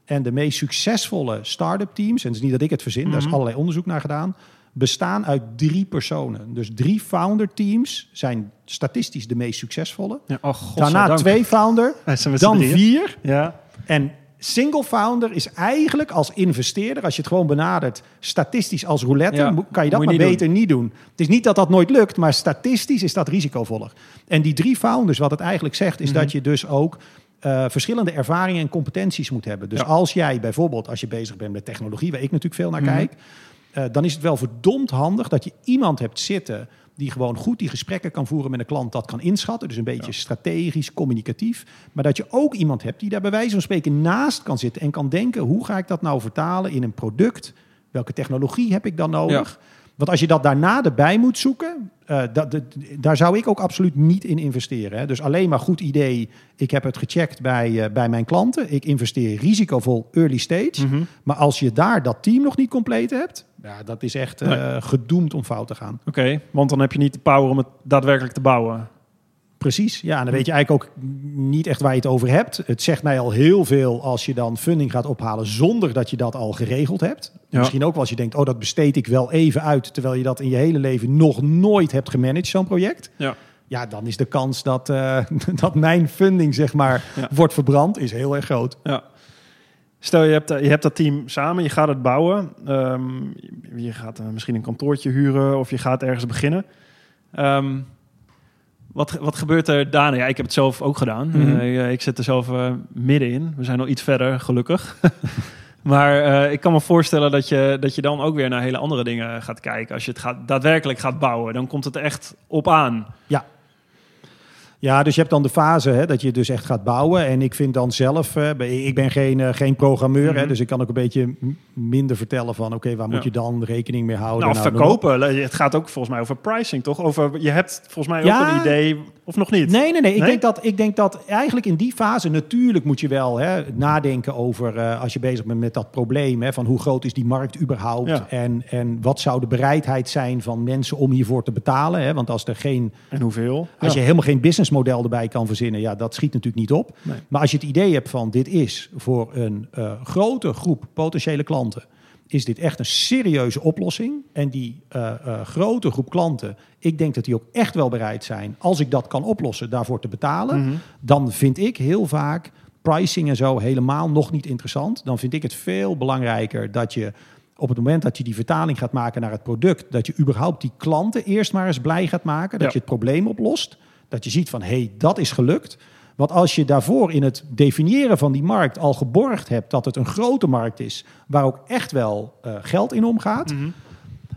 En de meest succesvolle start-up teams, en het is niet dat ik het verzin, daar is allerlei onderzoek naar gedaan, bestaan uit 3 personen. Dus 3 founder teams zijn statistisch de meest succesvolle. Ja, daarna 2 founder, dan 4. Ja. En single founder is eigenlijk als investeerder, als je het gewoon benadert, statistisch als roulette, kan je dat maar beter niet doen. Het is niet dat dat nooit lukt, maar statistisch is dat risicovoller. En die 3 founders, wat het eigenlijk zegt, is dat je dus ook verschillende ervaringen en competenties moet hebben. Dus als jij bijvoorbeeld, als je bezig bent met technologie, waar ik natuurlijk veel naar kijk, dan is het wel verdomd handig dat je iemand hebt zitten die gewoon goed die gesprekken kan voeren met een klant, dat kan inschatten. Dus een beetje strategisch, communicatief. Maar dat je ook iemand hebt die daar bij wijze van spreken naast kan zitten en kan denken, hoe ga ik dat nou vertalen in een product? Welke technologie heb ik dan nodig? Ja. Want als je dat daarna erbij moet zoeken, daar zou ik ook absoluut niet in investeren. Hè? Dus alleen maar goed idee, ik heb het gecheckt bij mijn klanten. Ik investeer risicovol early stage. Maar als je daar dat team nog niet compleet hebt, dat is echt gedoemd om fout te gaan. Oké, want dan heb je niet de power om het daadwerkelijk te bouwen. Precies, ja. En dan weet je eigenlijk ook niet echt waar je het over hebt. Het zegt mij al heel veel als je dan funding gaat ophalen zonder dat je dat al geregeld hebt. Ja. Misschien ook wel als je denkt, dat besteed ik wel even uit, terwijl je dat in je hele leven nog nooit hebt gemanaged, zo'n project. Ja. Ja, dan is de kans dat mijn funding, wordt verbrand, is heel erg groot. Ja. Stel, je hebt dat team samen, je gaat het bouwen. Je gaat misschien een kantoortje huren of je gaat ergens beginnen. Wat gebeurt er daarna? Ja, ik heb het zelf ook gedaan. Ik zit er zelf middenin. We zijn al iets verder, gelukkig. Maar ik kan me voorstellen dat je dan ook weer naar hele andere dingen gaat kijken. Als je het daadwerkelijk gaat bouwen, dan komt het echt op aan. Ja. Ja, dus je hebt dan de fase dat je dus echt gaat bouwen. En ik vind dan zelf, ik ben geen programmeur, dus ik kan ook een beetje minder vertellen van oké, waar moet je dan rekening mee houden? Nou, verkopen. Het gaat ook volgens mij over pricing, toch? Over, je hebt volgens mij ook een idee, of nog niet? Nee. Ik denk dat eigenlijk in die fase natuurlijk moet je wel nadenken over, als je bezig bent met dat probleem, van hoe groot is die markt überhaupt? Ja. En wat zou de bereidheid zijn van mensen om hiervoor te betalen? Hè? Want als er geen... En hoeveel? Als je helemaal geen business model erbij kan verzinnen, dat schiet natuurlijk niet op. Nee. Maar als je het idee hebt van dit is voor een grote groep potentiële klanten, is dit echt een serieuze oplossing. En die grote groep klanten, ik denk dat die ook echt wel bereid zijn, als ik dat kan oplossen, daarvoor te betalen. Dan vind ik heel vaak pricing en zo helemaal nog niet interessant. Dan vind ik het veel belangrijker dat je op het moment dat je die vertaling gaat maken naar het product, dat je überhaupt die klanten eerst maar eens blij gaat maken, dat je het probleem oplost. Dat je ziet van, dat is gelukt. Want als je daarvoor in het definiëren van die markt al geborgd hebt dat het een grote markt is, waar ook echt wel geld in omgaat,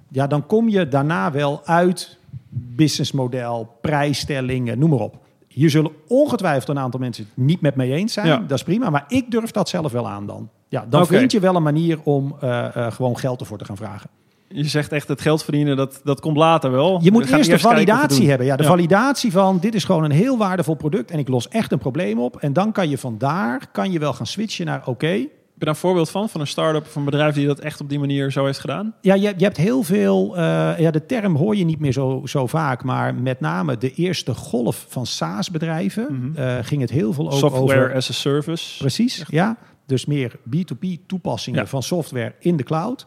dan kom je daarna wel uit businessmodel, prijsstellingen, noem maar op. Hier zullen ongetwijfeld een aantal mensen het niet met mij eens zijn. Ja. Dat is prima, maar ik durf dat zelf wel aan dan. Ja, dan vind je wel een manier om gewoon geld ervoor te gaan vragen. Je zegt echt, het geld verdienen, dat komt later wel. Je moet eerst de validatie hebben. Ja, de validatie van, dit is gewoon een heel waardevol product en ik los echt een probleem op. En dan kan je vandaar wel gaan switchen naar oké. Heb je daar een voorbeeld van? Van een start-up of een bedrijf die dat echt op die manier zo heeft gedaan? Ja, je hebt heel veel... de term hoor je niet meer zo vaak. Maar met name de eerste golf van SaaS-bedrijven ging het heel veel over... Software as a service. Precies, echt? Ja. Dus meer B2B toepassingen van software in de cloud.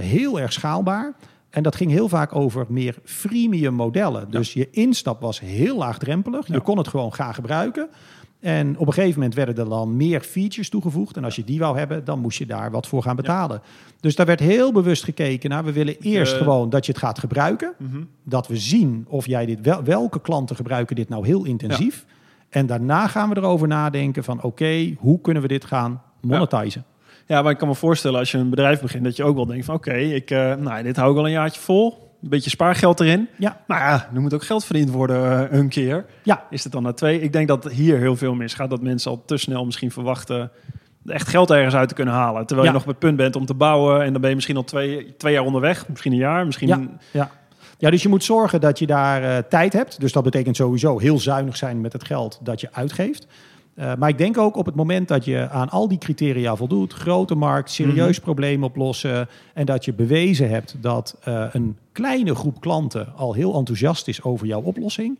Heel erg schaalbaar. En dat ging heel vaak over meer freemium modellen. Dus je instap was heel laagdrempelig. Je kon het gewoon gaan gebruiken. En op een gegeven moment werden er dan meer features toegevoegd. En als je die wou hebben, dan moest je daar wat voor gaan betalen. Ja. Dus daar werd heel bewust gekeken naar. We willen eerst gewoon dat je het gaat gebruiken. Mm-hmm. Dat we zien of jij dit welke klanten gebruiken dit nou heel intensief. Ja. En daarna gaan we erover nadenken van oké, hoe kunnen we dit gaan monetizen? Ja. Ja, maar ik kan me voorstellen als je een bedrijf begint dat je ook wel denkt van oké, dit hou ik al een jaartje vol. Een beetje spaargeld erin. Ja. Maar ja, er moet ook geld verdiend worden een keer. Ja. Is het dan na 2? Ik denk dat hier heel veel misgaat. Dat mensen al te snel misschien verwachten echt geld ergens uit te kunnen halen. Terwijl je nog op het punt bent om te bouwen. En dan ben je misschien al twee jaar onderweg. Misschien een jaar. Misschien... Ja, dus je moet zorgen dat je daar tijd hebt. Dus dat betekent sowieso heel zuinig zijn met het geld dat je uitgeeft. Maar ik denk ook op het moment dat je aan al die criteria voldoet... grote markt, serieus probleem oplossen... en dat je bewezen hebt dat een kleine groep klanten... al heel enthousiast is over jouw oplossing...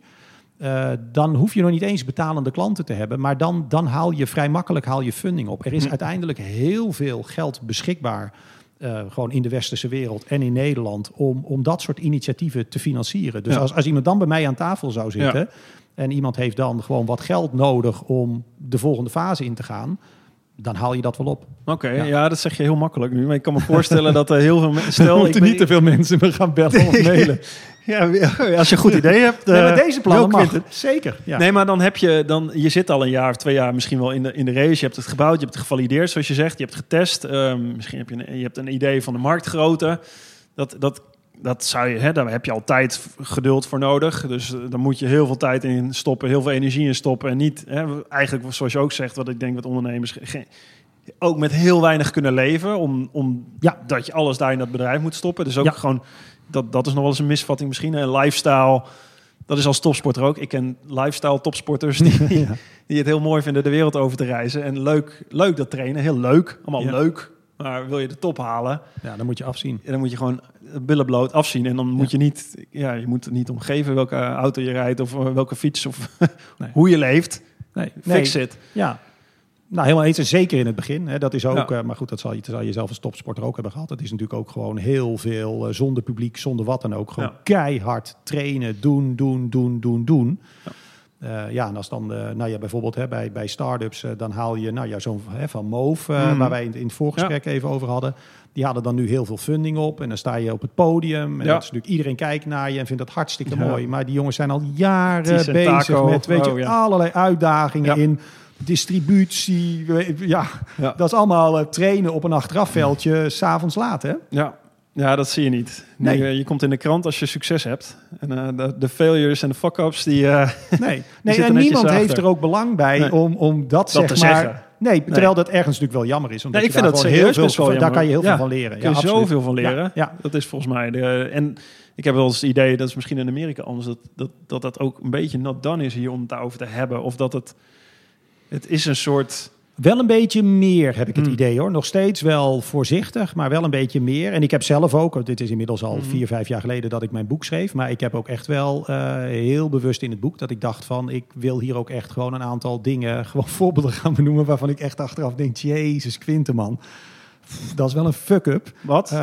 dan hoef je nog niet eens betalende klanten te hebben... maar dan haal je vrij makkelijk funding op. Er is uiteindelijk heel veel geld beschikbaar... gewoon in de westerse wereld en in Nederland... om dat soort initiatieven te financieren. Dus als iemand dan bij mij aan tafel zou zitten... Ja. En iemand heeft dan gewoon wat geld nodig om de volgende fase in te gaan. Dan haal je dat wel op. Oké, ja, dat zeg je heel makkelijk nu. Maar ik kan me voorstellen dat er heel veel mensen... niet te veel mensen me gaan bellen of mailen. Ja, als je een goed idee hebt... met deze plannen mag het. Zeker. Ja. Nee, maar dan heb je... je zit al een jaar of 2 jaar misschien wel in de race. Je hebt het gebouwd, je hebt het gevalideerd zoals je zegt. Je hebt getest. Misschien heb je een idee van de marktgrootte. Dat zou je, daar heb je altijd geduld voor nodig. Dus daar moet je heel veel tijd in stoppen, heel veel energie in stoppen. En niet, eigenlijk zoals je ook zegt, wat ik denk dat ondernemers ook met heel weinig kunnen leven. Omdat je alles daar in dat bedrijf moet stoppen. Dus ook gewoon, dat is nog wel eens een misvatting misschien. Een lifestyle, dat is als topsporter ook. Ik ken lifestyle topsporters die het heel mooi vinden de wereld over te reizen. En leuk dat trainen, heel leuk, allemaal leuk. Maar wil je de top halen... Ja, dan moet je afzien. En dan moet je gewoon billenbloot afzien. En dan moet je niet... Ja, je moet niet omgeven welke auto je rijdt... of welke fiets of hoe je leeft. Nee. Fix it. Ja. Nou, helemaal eens. En zeker in het begin. Hè, dat is ook... maar goed, dat zal je zelf als topsporter ook hebben gehad. Het is natuurlijk ook gewoon heel veel... zonder publiek, zonder wat dan ook. Gewoon keihard trainen, doen. Ja. En als dan, bijvoorbeeld bij start-ups... dan haal je zo'n van Moof... waar wij in het voorgesprek even over hadden. Die hadden dan nu heel veel funding op. En dan sta je op het podium. En dat is natuurlijk, iedereen kijkt naar je en vindt dat hartstikke mooi. Maar die jongens zijn al jaren bezig met allerlei uitdagingen in... distributie, dat is allemaal trainen op een achterafveldje... s'avonds laat, hè? Ja, dat zie je niet. Nee. Je komt in de krant als je succes hebt. En de failures en de fuck-ups, die en niemand heeft er ook belang bij om dat te zeggen. Nee, terwijl dat ergens natuurlijk wel jammer is. Omdat ik vind dat serieus best wel jammer. Daar kan je heel veel van leren. Kun je zoveel van leren. Ja. Dat is volgens mij... En ik heb wel eens het idee, dat is misschien in Amerika anders... dat ook een beetje not done is hier om het daarover te hebben. Of dat het is een soort... Wel een beetje meer, heb ik het idee hoor. Nog steeds wel voorzichtig, maar wel een beetje meer. En ik heb zelf ook, dit is inmiddels al 4-5 jaar geleden dat ik mijn boek schreef. Maar ik heb ook echt wel heel bewust in het boek dat ik dacht van... ik wil hier ook echt gewoon een aantal dingen, gewoon voorbeelden gaan benoemen... waarvan ik echt achteraf denk, jezus Quinten man... Dat is wel een fuck-up. Wat?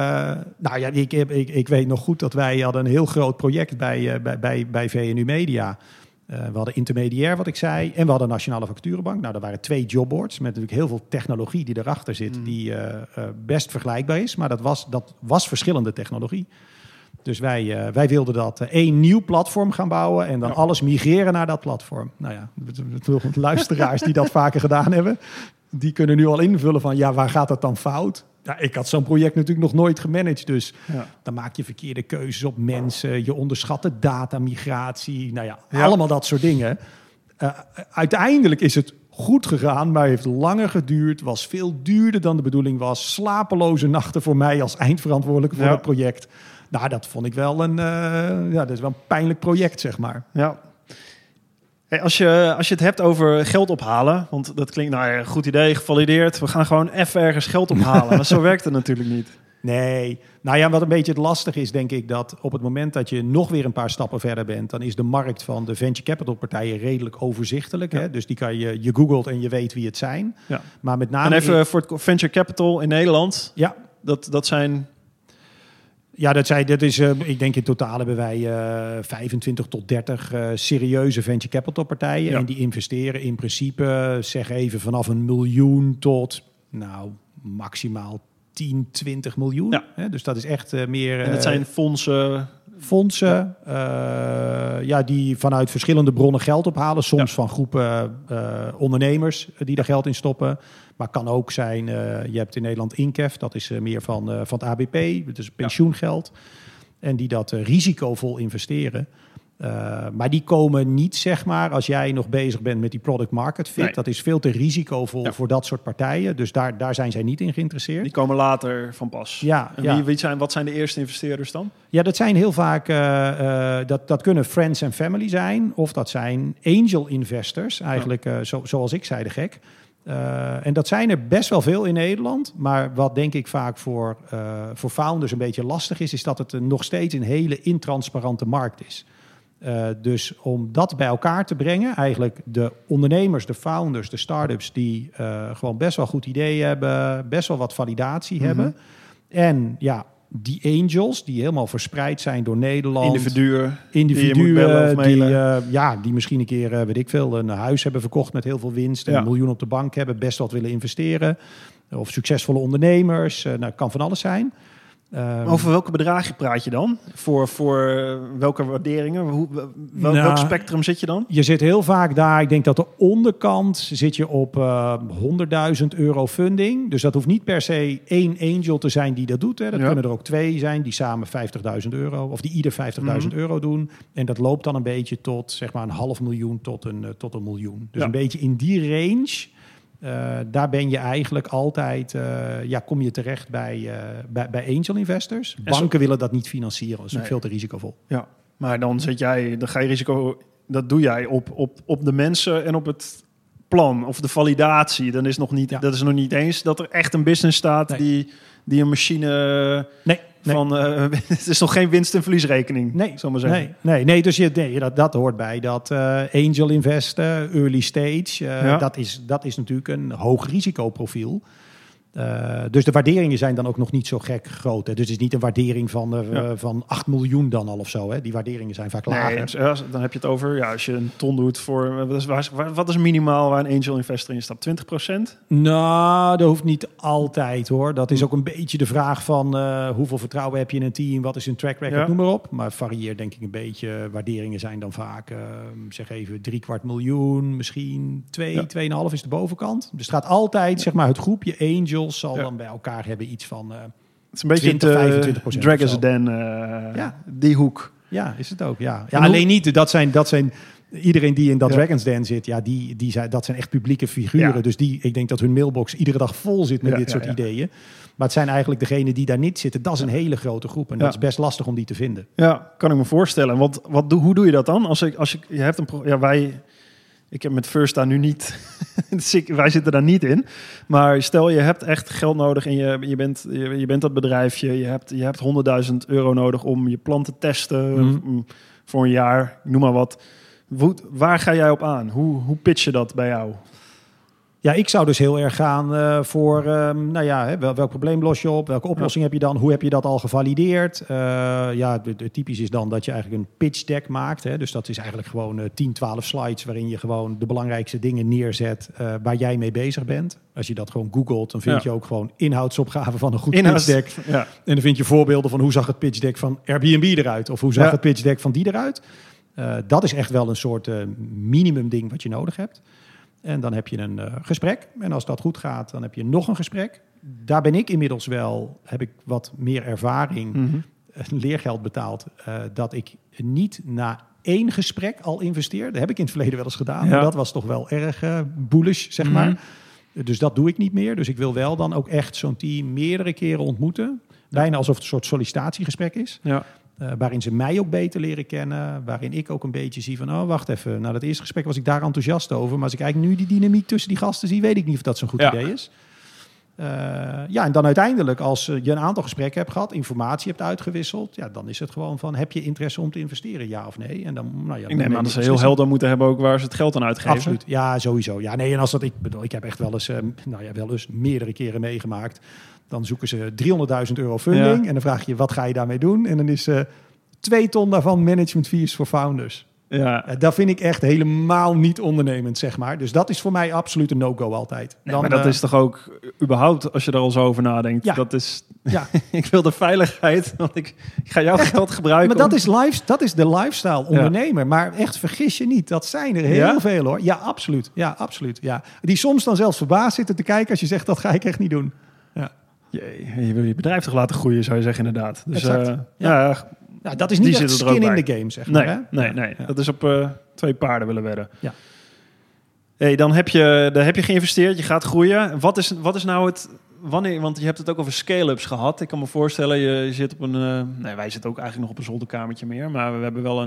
Ik weet nog goed dat wij hadden een heel groot project bij VNU Media... we hadden Intermediair, wat ik zei. En we hadden Nationale Vacaturebank. Nou, daar waren 2 jobboards met natuurlijk heel veel technologie die erachter zit... die best vergelijkbaar is. Maar dat was verschillende technologie. Dus wij wilden dat 1 nieuw platform gaan bouwen... en dan alles migreren naar dat platform. Nou ja, luisteraars die dat vaker gedaan hebben... die kunnen nu al invullen van, waar gaat dat dan fout? Ja, ik had zo'n project natuurlijk nog nooit gemanaged. Dus dan maak je verkeerde keuzes op mensen. Je onderschat de datamigratie. Allemaal dat soort dingen. Uiteindelijk is het goed gegaan, maar heeft langer geduurd. Was veel duurder dan de bedoeling was. Slapeloze nachten voor mij als eindverantwoordelijke voor het project. Nou, dat vond ik wel dat is wel een pijnlijk project, zeg maar. Ja. Hey, als je het hebt over geld ophalen, want dat klinkt, goed idee, gevalideerd. We gaan gewoon even ergens geld ophalen. Maar zo werkt het natuurlijk niet. Nee. Wat een beetje het lastige is, denk ik, dat op het moment dat je nog weer een paar stappen verder bent, dan is de markt van de venture capital partijen redelijk overzichtelijk. Ja. Hè? Dus die kan je googelt en je weet wie het zijn. Ja. Maar met name... En even voor het venture capital in Nederland. Ja. Dat zijn... Ja, dat is, ik denk in totaal hebben wij 25 tot 30 serieuze venture capital partijen. Ja. En die investeren in principe, zeg even, vanaf $1 miljoen tot, nou, maximaal 10, 20 miljoen. Ja. Hè? Dus dat is echt meer... En dat zijn fondsen... Fondsen, ja, die vanuit verschillende bronnen geld ophalen. Soms van groepen ondernemers die daar geld in stoppen. Maar kan ook zijn, je hebt in Nederland Inkef, dat is meer van het ABP, dat is pensioengeld. Ja. En die dat risicovol investeren. Maar die komen niet, zeg maar, als jij nog bezig bent met die product market fit. Nee. Dat is veel te risicovol voor dat soort partijen. Dus daar zijn zij niet in geïnteresseerd. Die komen later van pas. Ja, en wat zijn de eerste investeerders dan? Ja, dat zijn heel vaak, dat kunnen friends en family zijn. Of dat zijn angel investors, eigenlijk zoals ik zei de gek. En dat zijn er best wel veel in Nederland. Maar wat denk ik vaak voor founders een beetje lastig is, is dat het nog steeds een hele intransparante markt is. Dus om dat bij elkaar te brengen, eigenlijk de ondernemers, de founders, de start-ups die gewoon best wel goed ideeën hebben, best wel wat validatie hebben. En ja, die angels die helemaal verspreid zijn door Nederland. Individuen die je moet bellen of mailen. Die misschien een keer, weet ik veel, een huis hebben verkocht met heel veel winst. En $1 miljoen op de bank hebben, best wat willen investeren. Of succesvolle ondernemers, kan van alles zijn. Over welke bedragen praat je dan? Voor welke waarderingen? Welk spectrum zit je dan? Je zit heel vaak daar. Ik denk dat de onderkant zit je op €100.000 funding. Dus dat hoeft niet per se één angel te zijn die dat doet. Hè. Dat kunnen er ook twee zijn die samen €50.000... of die ieder €50.000 doen. En dat loopt dan een beetje tot, zeg maar, $500.000 tot $1 miljoen. Dus een beetje in die range. Daar ben je eigenlijk altijd, kom je terecht bij angel investors. Banken willen dat niet financieren, dat is veel te risicovol. Ja, maar dan zit jij, dan ga je risico, dat doe jij op de mensen en op het plan of de validatie. Dan is nog niet, dat is nog niet eens dat er echt een business staat die een machine. Nee. Het is nog geen winst- en verliesrekening, zal maar zeggen. Nee, dus dat hoort bij dat angel investen, early stage. Dat is natuurlijk een hoog risicoprofiel. Dus de waarderingen zijn dan ook nog niet zo gek groot. Hè. Dus het is niet een waardering van $8 miljoen dan al of zo. Hè. Die waarderingen zijn vaak lager. Dan heb je het over, als je een ton doet voor... Wat is minimaal waar een angel investor in stapt? 20%? Nou, dat hoeft niet altijd hoor. Dat is ook een beetje de vraag van hoeveel vertrouwen heb je in een team? Wat is hun track record? Noem maar op. Maar het varieert denk ik een beetje. Waarderingen zijn dan vaak, zeg even, $750.000. Misschien 2,5 is de bovenkant. Dus het gaat altijd, zeg maar, het groepje angel zal dan bij elkaar hebben iets van het is een beetje 20-25%. Drag is den die hoek. Ja, is het ook. Ja alleen niet. Dat zijn iedereen die in dat Dragon's Den zit, dat zijn echt publieke figuren. Ja. Dus ik denk dat hun mailbox iedere dag vol zit met dit soort ideeën. Maar het zijn eigenlijk degenen die daar niet zitten. Dat is een hele grote groep en dat is best lastig om die te vinden. Ja, kan ik me voorstellen. Want hoe doe je dat dan? Je hebt een ik heb met First daar nu niet... Wij zitten daar niet in. Maar stel, je hebt echt geld nodig en je bent dat bedrijfje. Je hebt €100.000 nodig om je plan te testen voor een jaar. Noem maar wat. Waar ga jij op aan? Hoe pitch je dat bij jou? Ja, ik zou dus heel erg gaan voor... welk probleem los je op? Welke oplossing heb je dan? Hoe heb je dat al gevalideerd? Typisch is dan dat je eigenlijk een pitch deck maakt. Hè? Dus dat is eigenlijk gewoon 10, 12 slides... waarin je gewoon de belangrijkste dingen neerzet... waar jij mee bezig bent. Als je dat gewoon googelt, dan vind je ook gewoon... inhoudsopgave van een goed pitch deck. Ja. En dan vind je voorbeelden van hoe zag het pitch deck van Airbnb eruit? Of hoe zag het pitch deck van die eruit? Dat is echt wel een soort minimum ding wat je nodig hebt. En dan heb je een gesprek. En als dat goed gaat, dan heb je nog een gesprek. Daar ben ik inmiddels wel, heb ik wat meer ervaring, leergeld betaald, dat ik niet na één gesprek al investeer. Dat heb ik in het verleden wel eens gedaan. Ja. Dat was toch wel erg bullish, zeg maar. Dus dat doe ik niet meer. Dus ik wil wel dan ook echt zo'n team meerdere keren ontmoeten. Bijna alsof het een soort sollicitatiegesprek is. Ja. Waarin ze mij ook beter leren kennen. Waarin ik ook een beetje zie van... oh, wacht even. Nou, dat eerste gesprek was ik daar enthousiast over. Maar als ik eigenlijk nu die dynamiek tussen die gasten zie... weet ik niet of dat zo'n goed idee is. Ja, en dan uiteindelijk, als je een aantal gesprekken hebt gehad, informatie hebt uitgewisseld, ja, dan is het gewoon van, heb je interesse om te investeren, ja of nee? En dan, nou ja, ik neem aan dat ze heel helder moeten hebben ook waar ze het geld aan uitgeven. Absoluut, ja, sowieso. Ja, nee, en als dat, ik bedoel, ik heb echt wel eens, meerdere keren meegemaakt, dan zoeken ze €300.000 funding, ja, en dan vraag je, wat ga je daarmee doen? En dan is 2 ton daarvan management fees voor founders. Ja. Dat vind ik echt helemaal niet ondernemend, zeg maar. Dus dat is voor mij absoluut een no-go altijd. Dan, nee, maar dat is toch ook überhaupt, als je er al zo over nadenkt. Ja. Dat is, ja. Ik wil de veiligheid, want ik ga jouw geld gebruiken. Maar dat is de lifestyle ondernemer. Ja. Maar echt, vergis je niet, dat zijn er heel veel hoor. Ja, absoluut. Ja, absoluut. Ja. Die soms dan zelfs verbaasd zitten te kijken als je zegt, dat ga ik echt niet doen. Ja. Je wil je bedrijf toch laten groeien, zou je zeggen, inderdaad. Dus, exact. Ja, dat is niet echt skin in the game, zeg maar. Nee. Ja. Dat is op 2 paarden willen wedden. Ja. Hey, dan heb je geïnvesteerd, je gaat groeien. Wat is nou het... Wanneer, want je hebt het ook over scale-ups gehad. Ik kan me voorstellen, je zit op een... wij zitten ook eigenlijk nog op een zolderkamertje meer. Maar we hebben wel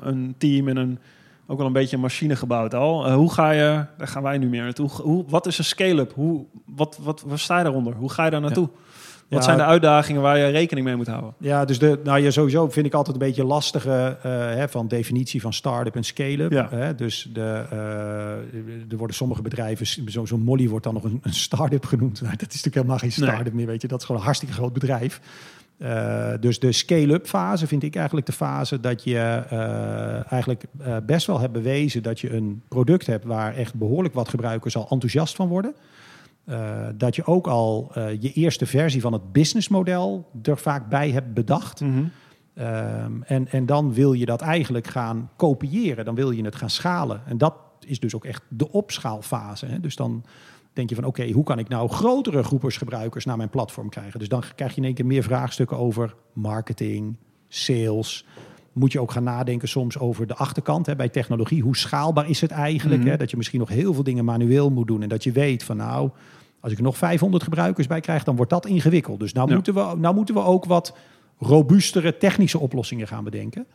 een team en ook wel een beetje een machine gebouwd al. Daar gaan wij nu meer naartoe. Wat is een scale-up? Wat sta je daaronder? Hoe ga je daar naartoe? Ja. Wat zijn de uitdagingen waar je rekening mee moet houden? Ja, dus sowieso vind ik altijd een beetje lastige van definitie van start-up en scale-up. Ja. Dus er worden sommige bedrijven, zo'n Mollie wordt dan nog een start-up genoemd. Nou, dat is natuurlijk helemaal geen start-up meer, weet je. Dat is gewoon een hartstikke groot bedrijf. Dus de scale-up fase vind ik eigenlijk de fase dat je best wel hebt bewezen dat je een product hebt waar echt behoorlijk wat gebruikers al enthousiast van worden. Dat je ook al je eerste versie van het businessmodel er vaak bij hebt bedacht. Mm-hmm. En dan wil je dat eigenlijk gaan kopiëren. Dan wil je het gaan schalen. En dat is dus ook echt de opschaalfase. Hè? Dus dan denk je van oké, hoe kan ik nou grotere groepers gebruikers naar mijn platform krijgen? Dus dan krijg je in één keer meer vraagstukken over marketing, sales. Moet je ook gaan nadenken soms over de achterkant bij technologie. Hoe schaalbaar is het eigenlijk? Mm-hmm. Dat je misschien nog heel veel dingen manueel moet doen. En dat je weet van als ik er nog 500 gebruikers bij krijg, dan wordt dat ingewikkeld. Dus moeten we ook wat robuustere technische oplossingen gaan bedenken.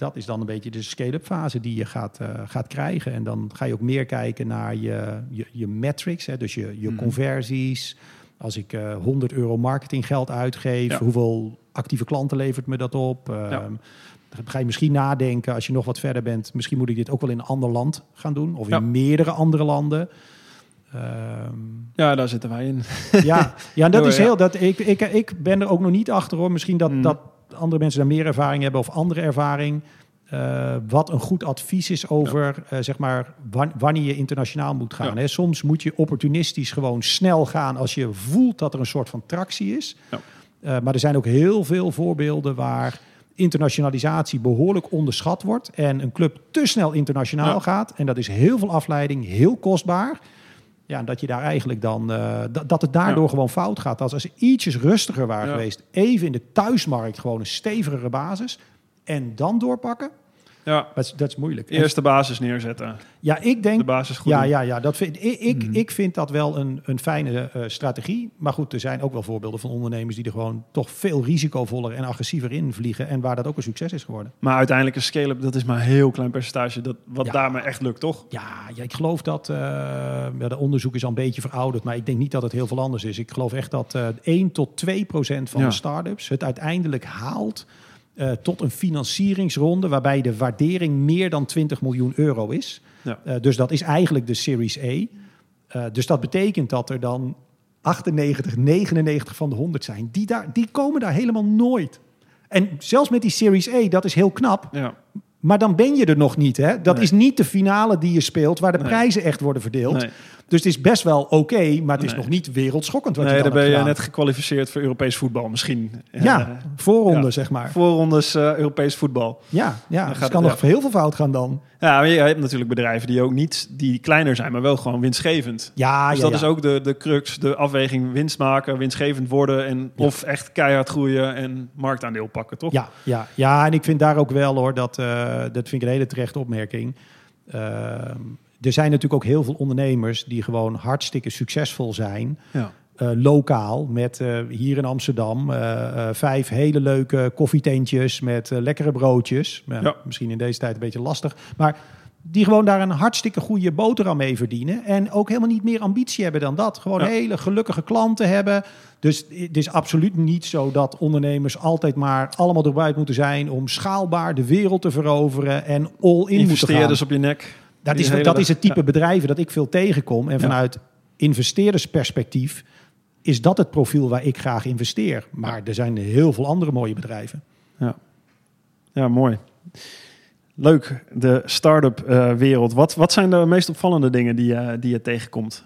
Dat is dan een beetje de scale-up fase die je gaat krijgen. En dan ga je ook meer kijken naar je metrics. Dus je conversies. Als ik €100 marketinggeld uitgeef, hoeveel actieve klanten levert me dat op? Dan ga je misschien nadenken, als je nog wat verder bent, misschien moet ik dit ook wel in een ander land gaan doen. Of in meerdere andere landen. Daar zitten wij in. Ja, en dat is heel... Ik ben er ook nog niet achter hoor. Misschien dat andere mensen daar meer ervaring hebben of andere ervaring. Wat een goed advies is over wanneer je internationaal moet gaan. Ja. Hè? Soms moet je opportunistisch gewoon snel gaan als je voelt dat er een soort van tractie is. Ja. Maar er zijn ook heel veel voorbeelden waar internationalisatie behoorlijk onderschat wordt en een club te snel internationaal gaat. En dat is heel veel afleiding, heel kostbaar. Ja, en dat je daar eigenlijk dan dat het daardoor gewoon fout gaat. Als ze ietsjes rustiger waren geweest, even in de thuismarkt gewoon een stevigere basis en dan doorpakken. Ja, dat is moeilijk. Eerst de basis neerzetten. Ja, ik denk... De basis goed doen. Ja, dat vind ik vind dat wel een fijne strategie. Maar goed, er zijn ook wel voorbeelden van ondernemers die er gewoon toch veel risicovoller en agressiever in vliegen en waar dat ook een succes is geworden. Maar uiteindelijk een scale-up, dat is maar een heel klein percentage wat daarmee echt lukt, toch? Ja, ik geloof dat... de onderzoek is al een beetje verouderd, maar ik denk niet dat het heel veel anders is. Ik geloof echt dat 1-2% van de start-ups het uiteindelijk haalt tot een financieringsronde waarbij de waardering meer dan €20 miljoen is. Ja. Dus dat is eigenlijk de Series A. Dus dat betekent dat er dan 98, 99 van de 100 zijn. Die komen daar helemaal nooit. En zelfs met die Series A, dat is heel knap. Ja. Maar dan ben je er nog niet. Hè? Dat is niet de finale die je speelt, waar de prijzen echt worden verdeeld. Nee. Dus het is best wel oké, maar het is nog niet wereldschokkend. Wat dan ben je net gekwalificeerd voor Europees voetbal misschien. Voorronde zeg maar. Voorrondes Europees voetbal. Ja, dus kan nog heel veel fout gaan dan. Ja, maar je hebt natuurlijk bedrijven die ook niet, die kleiner zijn, maar wel gewoon winstgevend. Ja, dus dat is ook de crux, de afweging winst maken, winstgevend worden en of echt keihard groeien en marktaandeel pakken, toch? Ja, en ik vind daar ook wel hoor, dat vind ik een hele terechte opmerking. Er zijn natuurlijk ook heel veel ondernemers die gewoon hartstikke succesvol zijn. Ja. Lokaal, met hier in Amsterdam 5 hele leuke koffietentjes met lekkere broodjes. Misschien in deze tijd een beetje lastig. Maar die gewoon daar een hartstikke goede boterham mee verdienen. En ook helemaal niet meer ambitie hebben dan dat. Gewoon hele gelukkige klanten hebben. Dus het is absoluut niet zo dat ondernemers altijd maar allemaal erop uit moeten zijn om schaalbaar de wereld te veroveren en all in moeten gaan. Investeerders op je nek. Dat is het type bedrijven dat ik veel tegenkom. En vanuit investeerdersperspectief is dat het profiel waar ik graag investeer. Maar er zijn heel veel andere mooie bedrijven. Ja, mooi. Leuk, de start-up wereld. Wat zijn de meest opvallende dingen die je tegenkomt?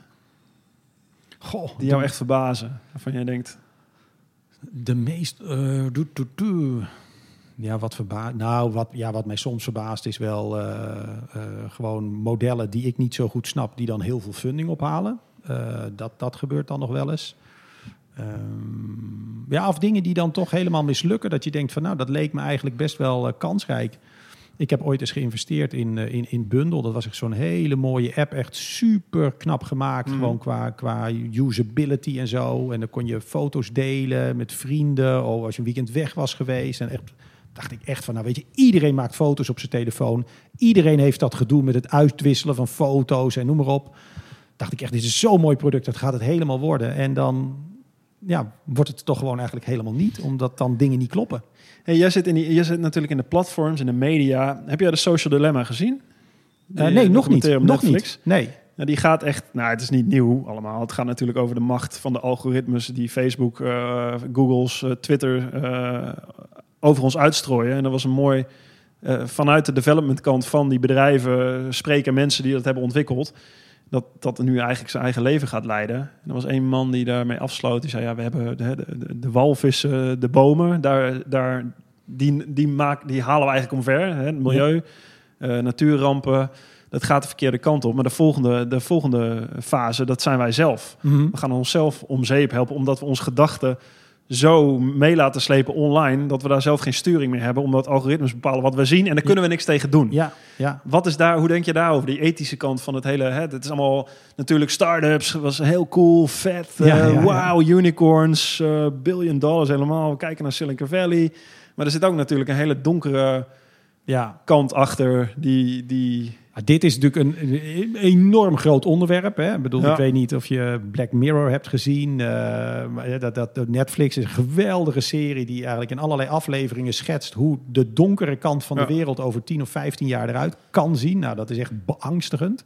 Die jou echt verbazen, waarvan jij denkt... De meest... Ja, wat verbaast... Nou, wat mij soms verbaast is wel gewoon modellen die ik niet zo goed snap, die dan heel veel funding ophalen. Dat gebeurt dan nog wel eens. Of dingen die dan toch helemaal mislukken. Dat je denkt van, nou, dat leek me eigenlijk best wel kansrijk. Ik heb ooit eens geïnvesteerd in Bundle. Dat was echt zo'n hele mooie app. Echt super knap gemaakt. Gewoon qua usability en zo. En dan kon je foto's delen met vrienden. Of als je een weekend weg was geweest. En echt, dacht ik echt van, nou weet je, iedereen maakt foto's op zijn telefoon. Iedereen heeft dat gedoe met het uitwisselen van foto's en noem maar op. Dacht ik echt, dit is zo'n mooi product. Dat gaat het helemaal worden. En dan... Ja, wordt het toch gewoon eigenlijk helemaal niet, omdat dan dingen niet kloppen. Hey, jij zit natuurlijk in de platforms, in de media. Heb jij de Social Dilemma gezien? Nee, nog niet. Op nog Netflix. Niet. Nee. Die gaat echt, het is niet nieuw allemaal. Het gaat natuurlijk over de macht van de algoritmes die Facebook, Google's, Twitter over ons uitstrooien. En dat was een mooi... vanuit de development kant van die bedrijven spreken mensen die dat hebben ontwikkeld. Dat nu eigenlijk zijn eigen leven gaat leiden. En er was één man die daarmee afsloot. Die zei, we hebben de walvissen, de bomen. Die halen we eigenlijk omver. Hè? Het milieu, natuurrampen. Dat gaat de verkeerde kant op. Maar de volgende fase, dat zijn wij zelf. Mm-hmm. We gaan onszelf om zeep helpen. Omdat we onze gedachten zo mee laten slepen online... dat we daar zelf geen sturing meer hebben... omdat algoritmes bepalen wat we zien... en daar kunnen we niks tegen doen. Ja. Wat is daar, hoe denk je daarover? Die ethische kant van het hele... Het is allemaal natuurlijk start-ups... was heel cool, vet... unicorns, $1 billion helemaal... we kijken naar Silicon Valley... maar er zit ook natuurlijk een hele donkere kant achter... die... Dit is natuurlijk een enorm groot onderwerp. Hè? Ik bedoel, Ik weet niet of je Black Mirror hebt gezien. Netflix is een geweldige serie die eigenlijk in allerlei afleveringen schetst hoe de donkere kant van de wereld over 10 of 15 jaar eruit kan zien. Nou, dat is echt beangstigend.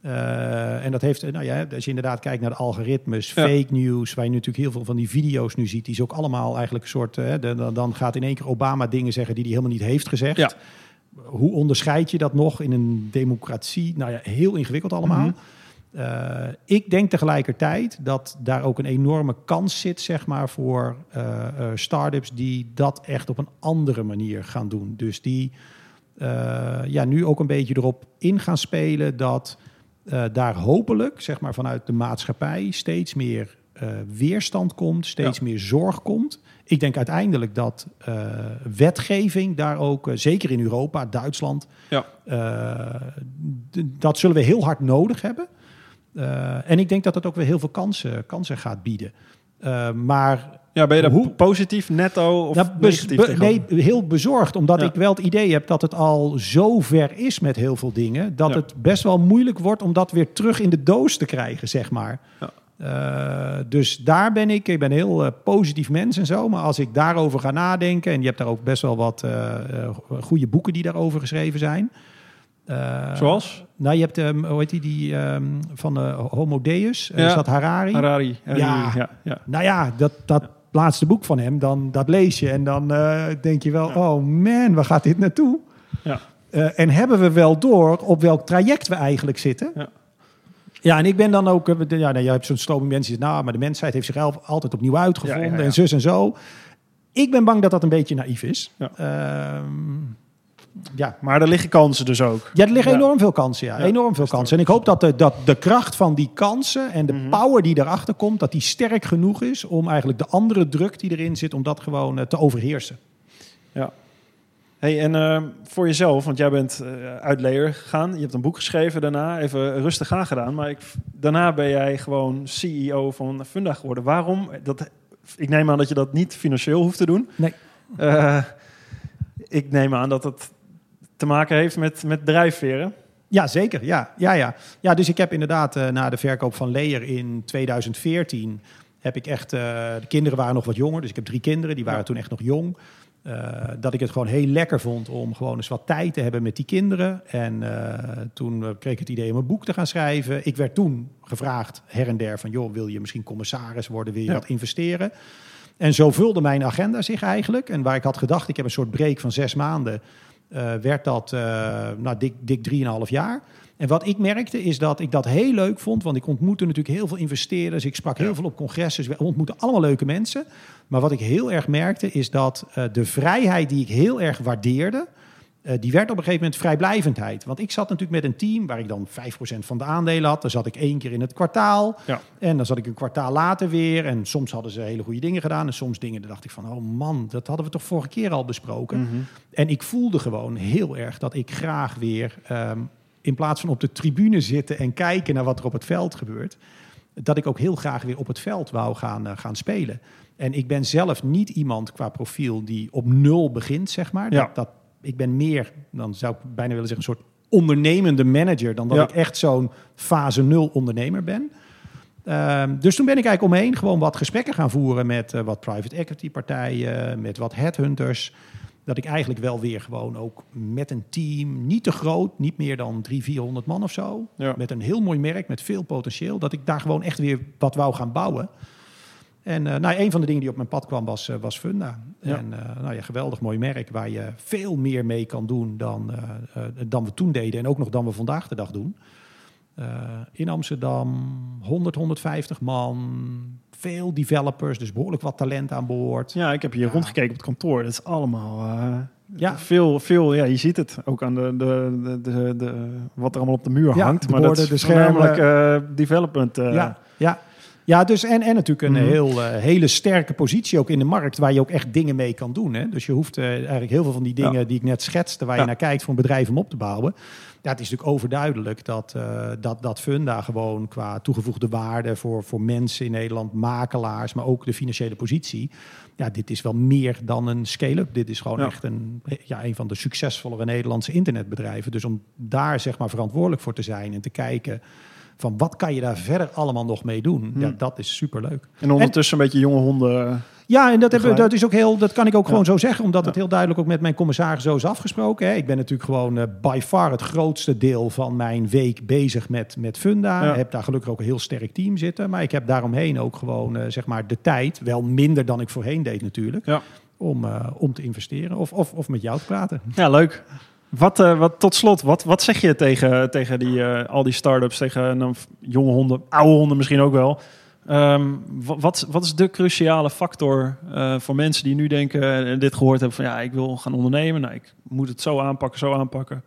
En dat heeft, als je inderdaad kijkt naar de algoritmes, fake news, waar je natuurlijk heel veel van die video's nu ziet, die is ook allemaal eigenlijk een soort... Dan gaat in één keer Obama dingen zeggen die hij helemaal niet heeft gezegd. Ja. Hoe onderscheid je dat nog in een democratie? Heel ingewikkeld allemaal. Mm-hmm. Ik denk tegelijkertijd dat daar ook een enorme kans zit, zeg maar, voor start-ups die dat echt op een andere manier gaan doen. Dus die nu ook een beetje erop in gaan spelen dat daar hopelijk, zeg maar, vanuit de maatschappij steeds meer weerstand komt, steeds meer zorg komt. Ik denk uiteindelijk dat wetgeving daar ook, zeker in Europa, Duitsland... dat zullen we heel hard nodig hebben. En ik denk dat dat ook weer heel veel kansen gaat bieden. Maar... Ja, ben je daar positief, netto of negatief tegenaan? Nee, heel bezorgd. Omdat ik wel het idee heb dat het al zo ver is met heel veel dingen... dat het best wel moeilijk wordt om dat weer terug in de doos te krijgen, zeg maar... Ja. Dus daar ben ik ben een heel positief mens en zo, maar als ik daarover ga nadenken, en je hebt daar ook best wel wat goede boeken die daarover geschreven zijn. Zoals? Nou, je hebt, hoe heet die van Homo Deus, is dat Harari? Harari. Dat laatste boek van hem, dan dat lees je en dan denk je wel, oh man, waar gaat dit naartoe? Ja. En hebben we wel door op welk traject we eigenlijk zitten? Ja. Ja, en ik ben dan ook... je hebt zo'n stroming mensen die zeggen... maar de mensheid heeft zichzelf altijd opnieuw uitgevonden... en zus en zo. Ik ben bang dat dat een beetje naïef is. Ja. Maar er liggen kansen dus ook. Ja, er liggen enorm veel kansen, enorm veel kansen. En ik hoop dat de kracht van die kansen... en de power die daarachter komt... dat die sterk genoeg is om eigenlijk de andere druk die erin zit... om dat gewoon te overheersen. Ja. Hey, en voor jezelf, want jij bent uit Layar gegaan. Je hebt een boek geschreven daarna, even rustig aan gedaan. Maar daarna ben jij gewoon CEO van Funda geworden. Waarom? Ik neem aan dat je dat niet financieel hoeft te doen. Nee. Ik neem aan dat het te maken heeft met drijfveren. Ja, zeker. Ja, dus ik heb inderdaad na de verkoop van Layar in 2014... heb ik echt... de kinderen waren nog wat jonger, dus ik heb 3 kinderen. Die waren toen echt nog jong. Dat ik het gewoon heel lekker vond om gewoon eens wat tijd te hebben met die kinderen. En toen kreeg ik het idee om een boek te gaan schrijven. Ik werd toen gevraagd her en der van... joh, wil je misschien commissaris worden? Wil je wat investeren? En zo vulde mijn agenda zich eigenlijk. En waar ik had gedacht, ik heb een soort break van 6 maanden... werd dat dik 3,5 jaar. En wat ik merkte is dat ik dat heel leuk vond. Want ik ontmoette natuurlijk heel veel investeerders. Ik sprak heel veel op congressen. We ontmoetten allemaal leuke mensen. Maar wat ik heel erg merkte is dat de vrijheid die ik heel erg waardeerde... die werd op een gegeven moment vrijblijvendheid. Want ik zat natuurlijk met een team waar ik dan 5% van de aandelen had. Dan zat ik 1 keer in het kwartaal. Ja. En dan zat ik een kwartaal later weer. En soms hadden ze hele goede dingen gedaan. En soms dingen, daar dacht ik van, oh man, dat hadden we toch vorige keer al besproken. Mm-hmm. En ik voelde gewoon heel erg dat ik graag weer... in plaats van op de tribune zitten en kijken naar wat er op het veld gebeurt... dat ik ook heel graag weer op het veld wou gaan spelen. En ik ben zelf niet iemand qua profiel die op 0 begint, zeg maar. Ja. Ik ben meer, dan zou ik bijna willen zeggen, een soort ondernemende manager... dan dat ik echt zo'n fase 0 ondernemer ben. Dus toen ben ik eigenlijk omheen gewoon wat gesprekken gaan voeren... met wat private equity partijen, met wat headhunters... dat ik eigenlijk wel weer gewoon ook met een team... niet te groot, niet meer dan 300-400 man of zo... Ja. Met een heel mooi merk, met veel potentieel... dat ik daar gewoon echt weer wat wou gaan bouwen... En een van de dingen die op mijn pad kwam was Funda. Ja. En geweldig mooi merk waar je veel meer mee kan doen dan we toen deden. En ook nog dan we vandaag de dag doen. In Amsterdam, 100, 150 man, veel developers, dus behoorlijk wat talent aan boord. Ja, ik heb hier rondgekeken op het kantoor. Dat is allemaal veel. Ja, je ziet het ook aan de wat er allemaal op de muur hangt. De borden, maar dat is voornamelijk development. Ja. Ja, dus en natuurlijk een hele sterke positie ook in de markt... waar je ook echt dingen mee kan doen. Hè? Dus je hoeft eigenlijk heel veel van die dingen die ik net schetste... waar je naar kijkt voor een bedrijf om op te bouwen. Ja, het is natuurlijk overduidelijk dat Funda gewoon qua toegevoegde waarde... voor mensen in Nederland, makelaars, maar ook de financiële positie... ja, dit is wel meer dan een scale-up. Dit is gewoon echt een van de succesvollere Nederlandse internetbedrijven. Dus om daar zeg maar verantwoordelijk voor te zijn en te kijken... van wat kan je daar verder allemaal nog mee doen? Ja, dat is superleuk. En ondertussen een beetje jonge honden... Ja, en dat is ook heel, dat kan ik ook gewoon zo zeggen... omdat het heel duidelijk ook met mijn commissaris zo is afgesproken. Hè. Ik ben natuurlijk gewoon by far het grootste deel van mijn week bezig met Funda. Ja. Ik heb daar gelukkig ook een heel sterk team zitten. Maar ik heb daaromheen ook gewoon de tijd... wel minder dan ik voorheen deed natuurlijk... Ja. Om te investeren of met jou te praten. Ja, leuk. Tot slot, wat zeg je tegen die, al die start-ups, tegen jonge honden, oude honden misschien ook wel? Wat is de cruciale factor voor mensen die nu denken en dit gehoord hebben van ik wil gaan ondernemen, ik moet het zo aanpakken.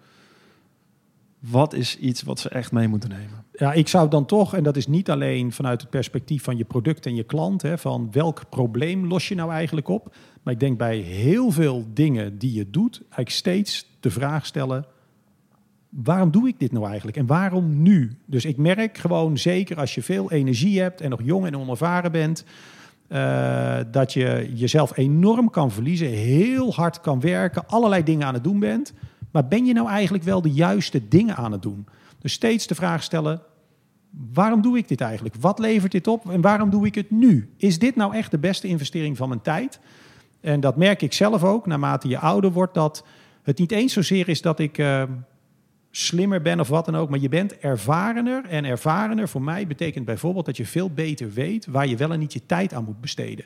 Wat is iets wat ze echt mee moeten nemen? Ja, ik zou dan toch, en dat is niet alleen vanuit het perspectief van je product en je klant... Hè, van welk probleem los je nou eigenlijk op? Maar ik denk bij heel veel dingen die je doet... eigenlijk steeds de vraag stellen... waarom doe ik dit nou eigenlijk? En waarom nu? Dus ik merk gewoon, zeker als je veel energie hebt... en nog jong en onervaren bent... dat je jezelf enorm kan verliezen... heel hard kan werken, allerlei dingen aan het doen bent... maar ben je nou eigenlijk wel de juiste dingen aan het doen? Dus steeds de vraag stellen, waarom doe ik dit eigenlijk? Wat levert dit op en waarom doe ik het nu? Is dit nou echt de beste investering van mijn tijd? En dat merk ik zelf ook, naarmate je ouder wordt... dat het niet eens zozeer is dat ik slimmer ben of wat dan ook... maar je bent ervarener. En ervarener voor mij betekent bijvoorbeeld dat je veel beter weet... waar je wel en niet je tijd aan moet besteden.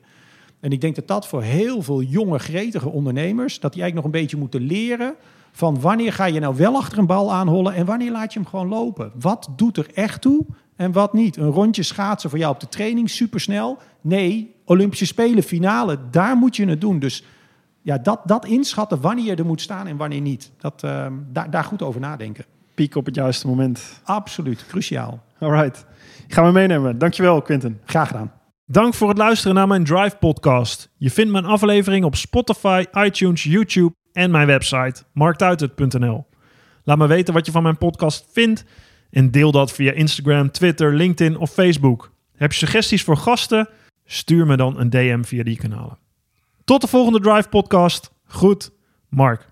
En ik denk dat voor heel veel jonge, gretige ondernemers... dat die eigenlijk nog een beetje moeten leren... van wanneer ga je nou wel achter een bal aanhollen... en wanneer laat je hem gewoon lopen? Wat doet er echt toe en wat niet? Een rondje schaatsen voor jou op de training, supersnel. Nee, Olympische Spelen, finale, daar moet je het doen. Dus dat inschatten wanneer je er moet staan en wanneer niet. Daar goed over nadenken. Piek op het juiste moment. Absoluut, cruciaal. All right, gaan we meenemen. Dankjewel, Quinten. Graag gedaan. Dank voor het luisteren naar mijn Drive podcast. Je vindt mijn aflevering op Spotify, iTunes, YouTube... en mijn website marktuitert.nl. Laat me weten wat je van mijn podcast vindt... en deel dat via Instagram, Twitter, LinkedIn of Facebook. Heb je suggesties voor gasten? Stuur me dan een DM via die kanalen. Tot de volgende Drive podcast. Groet, Mark.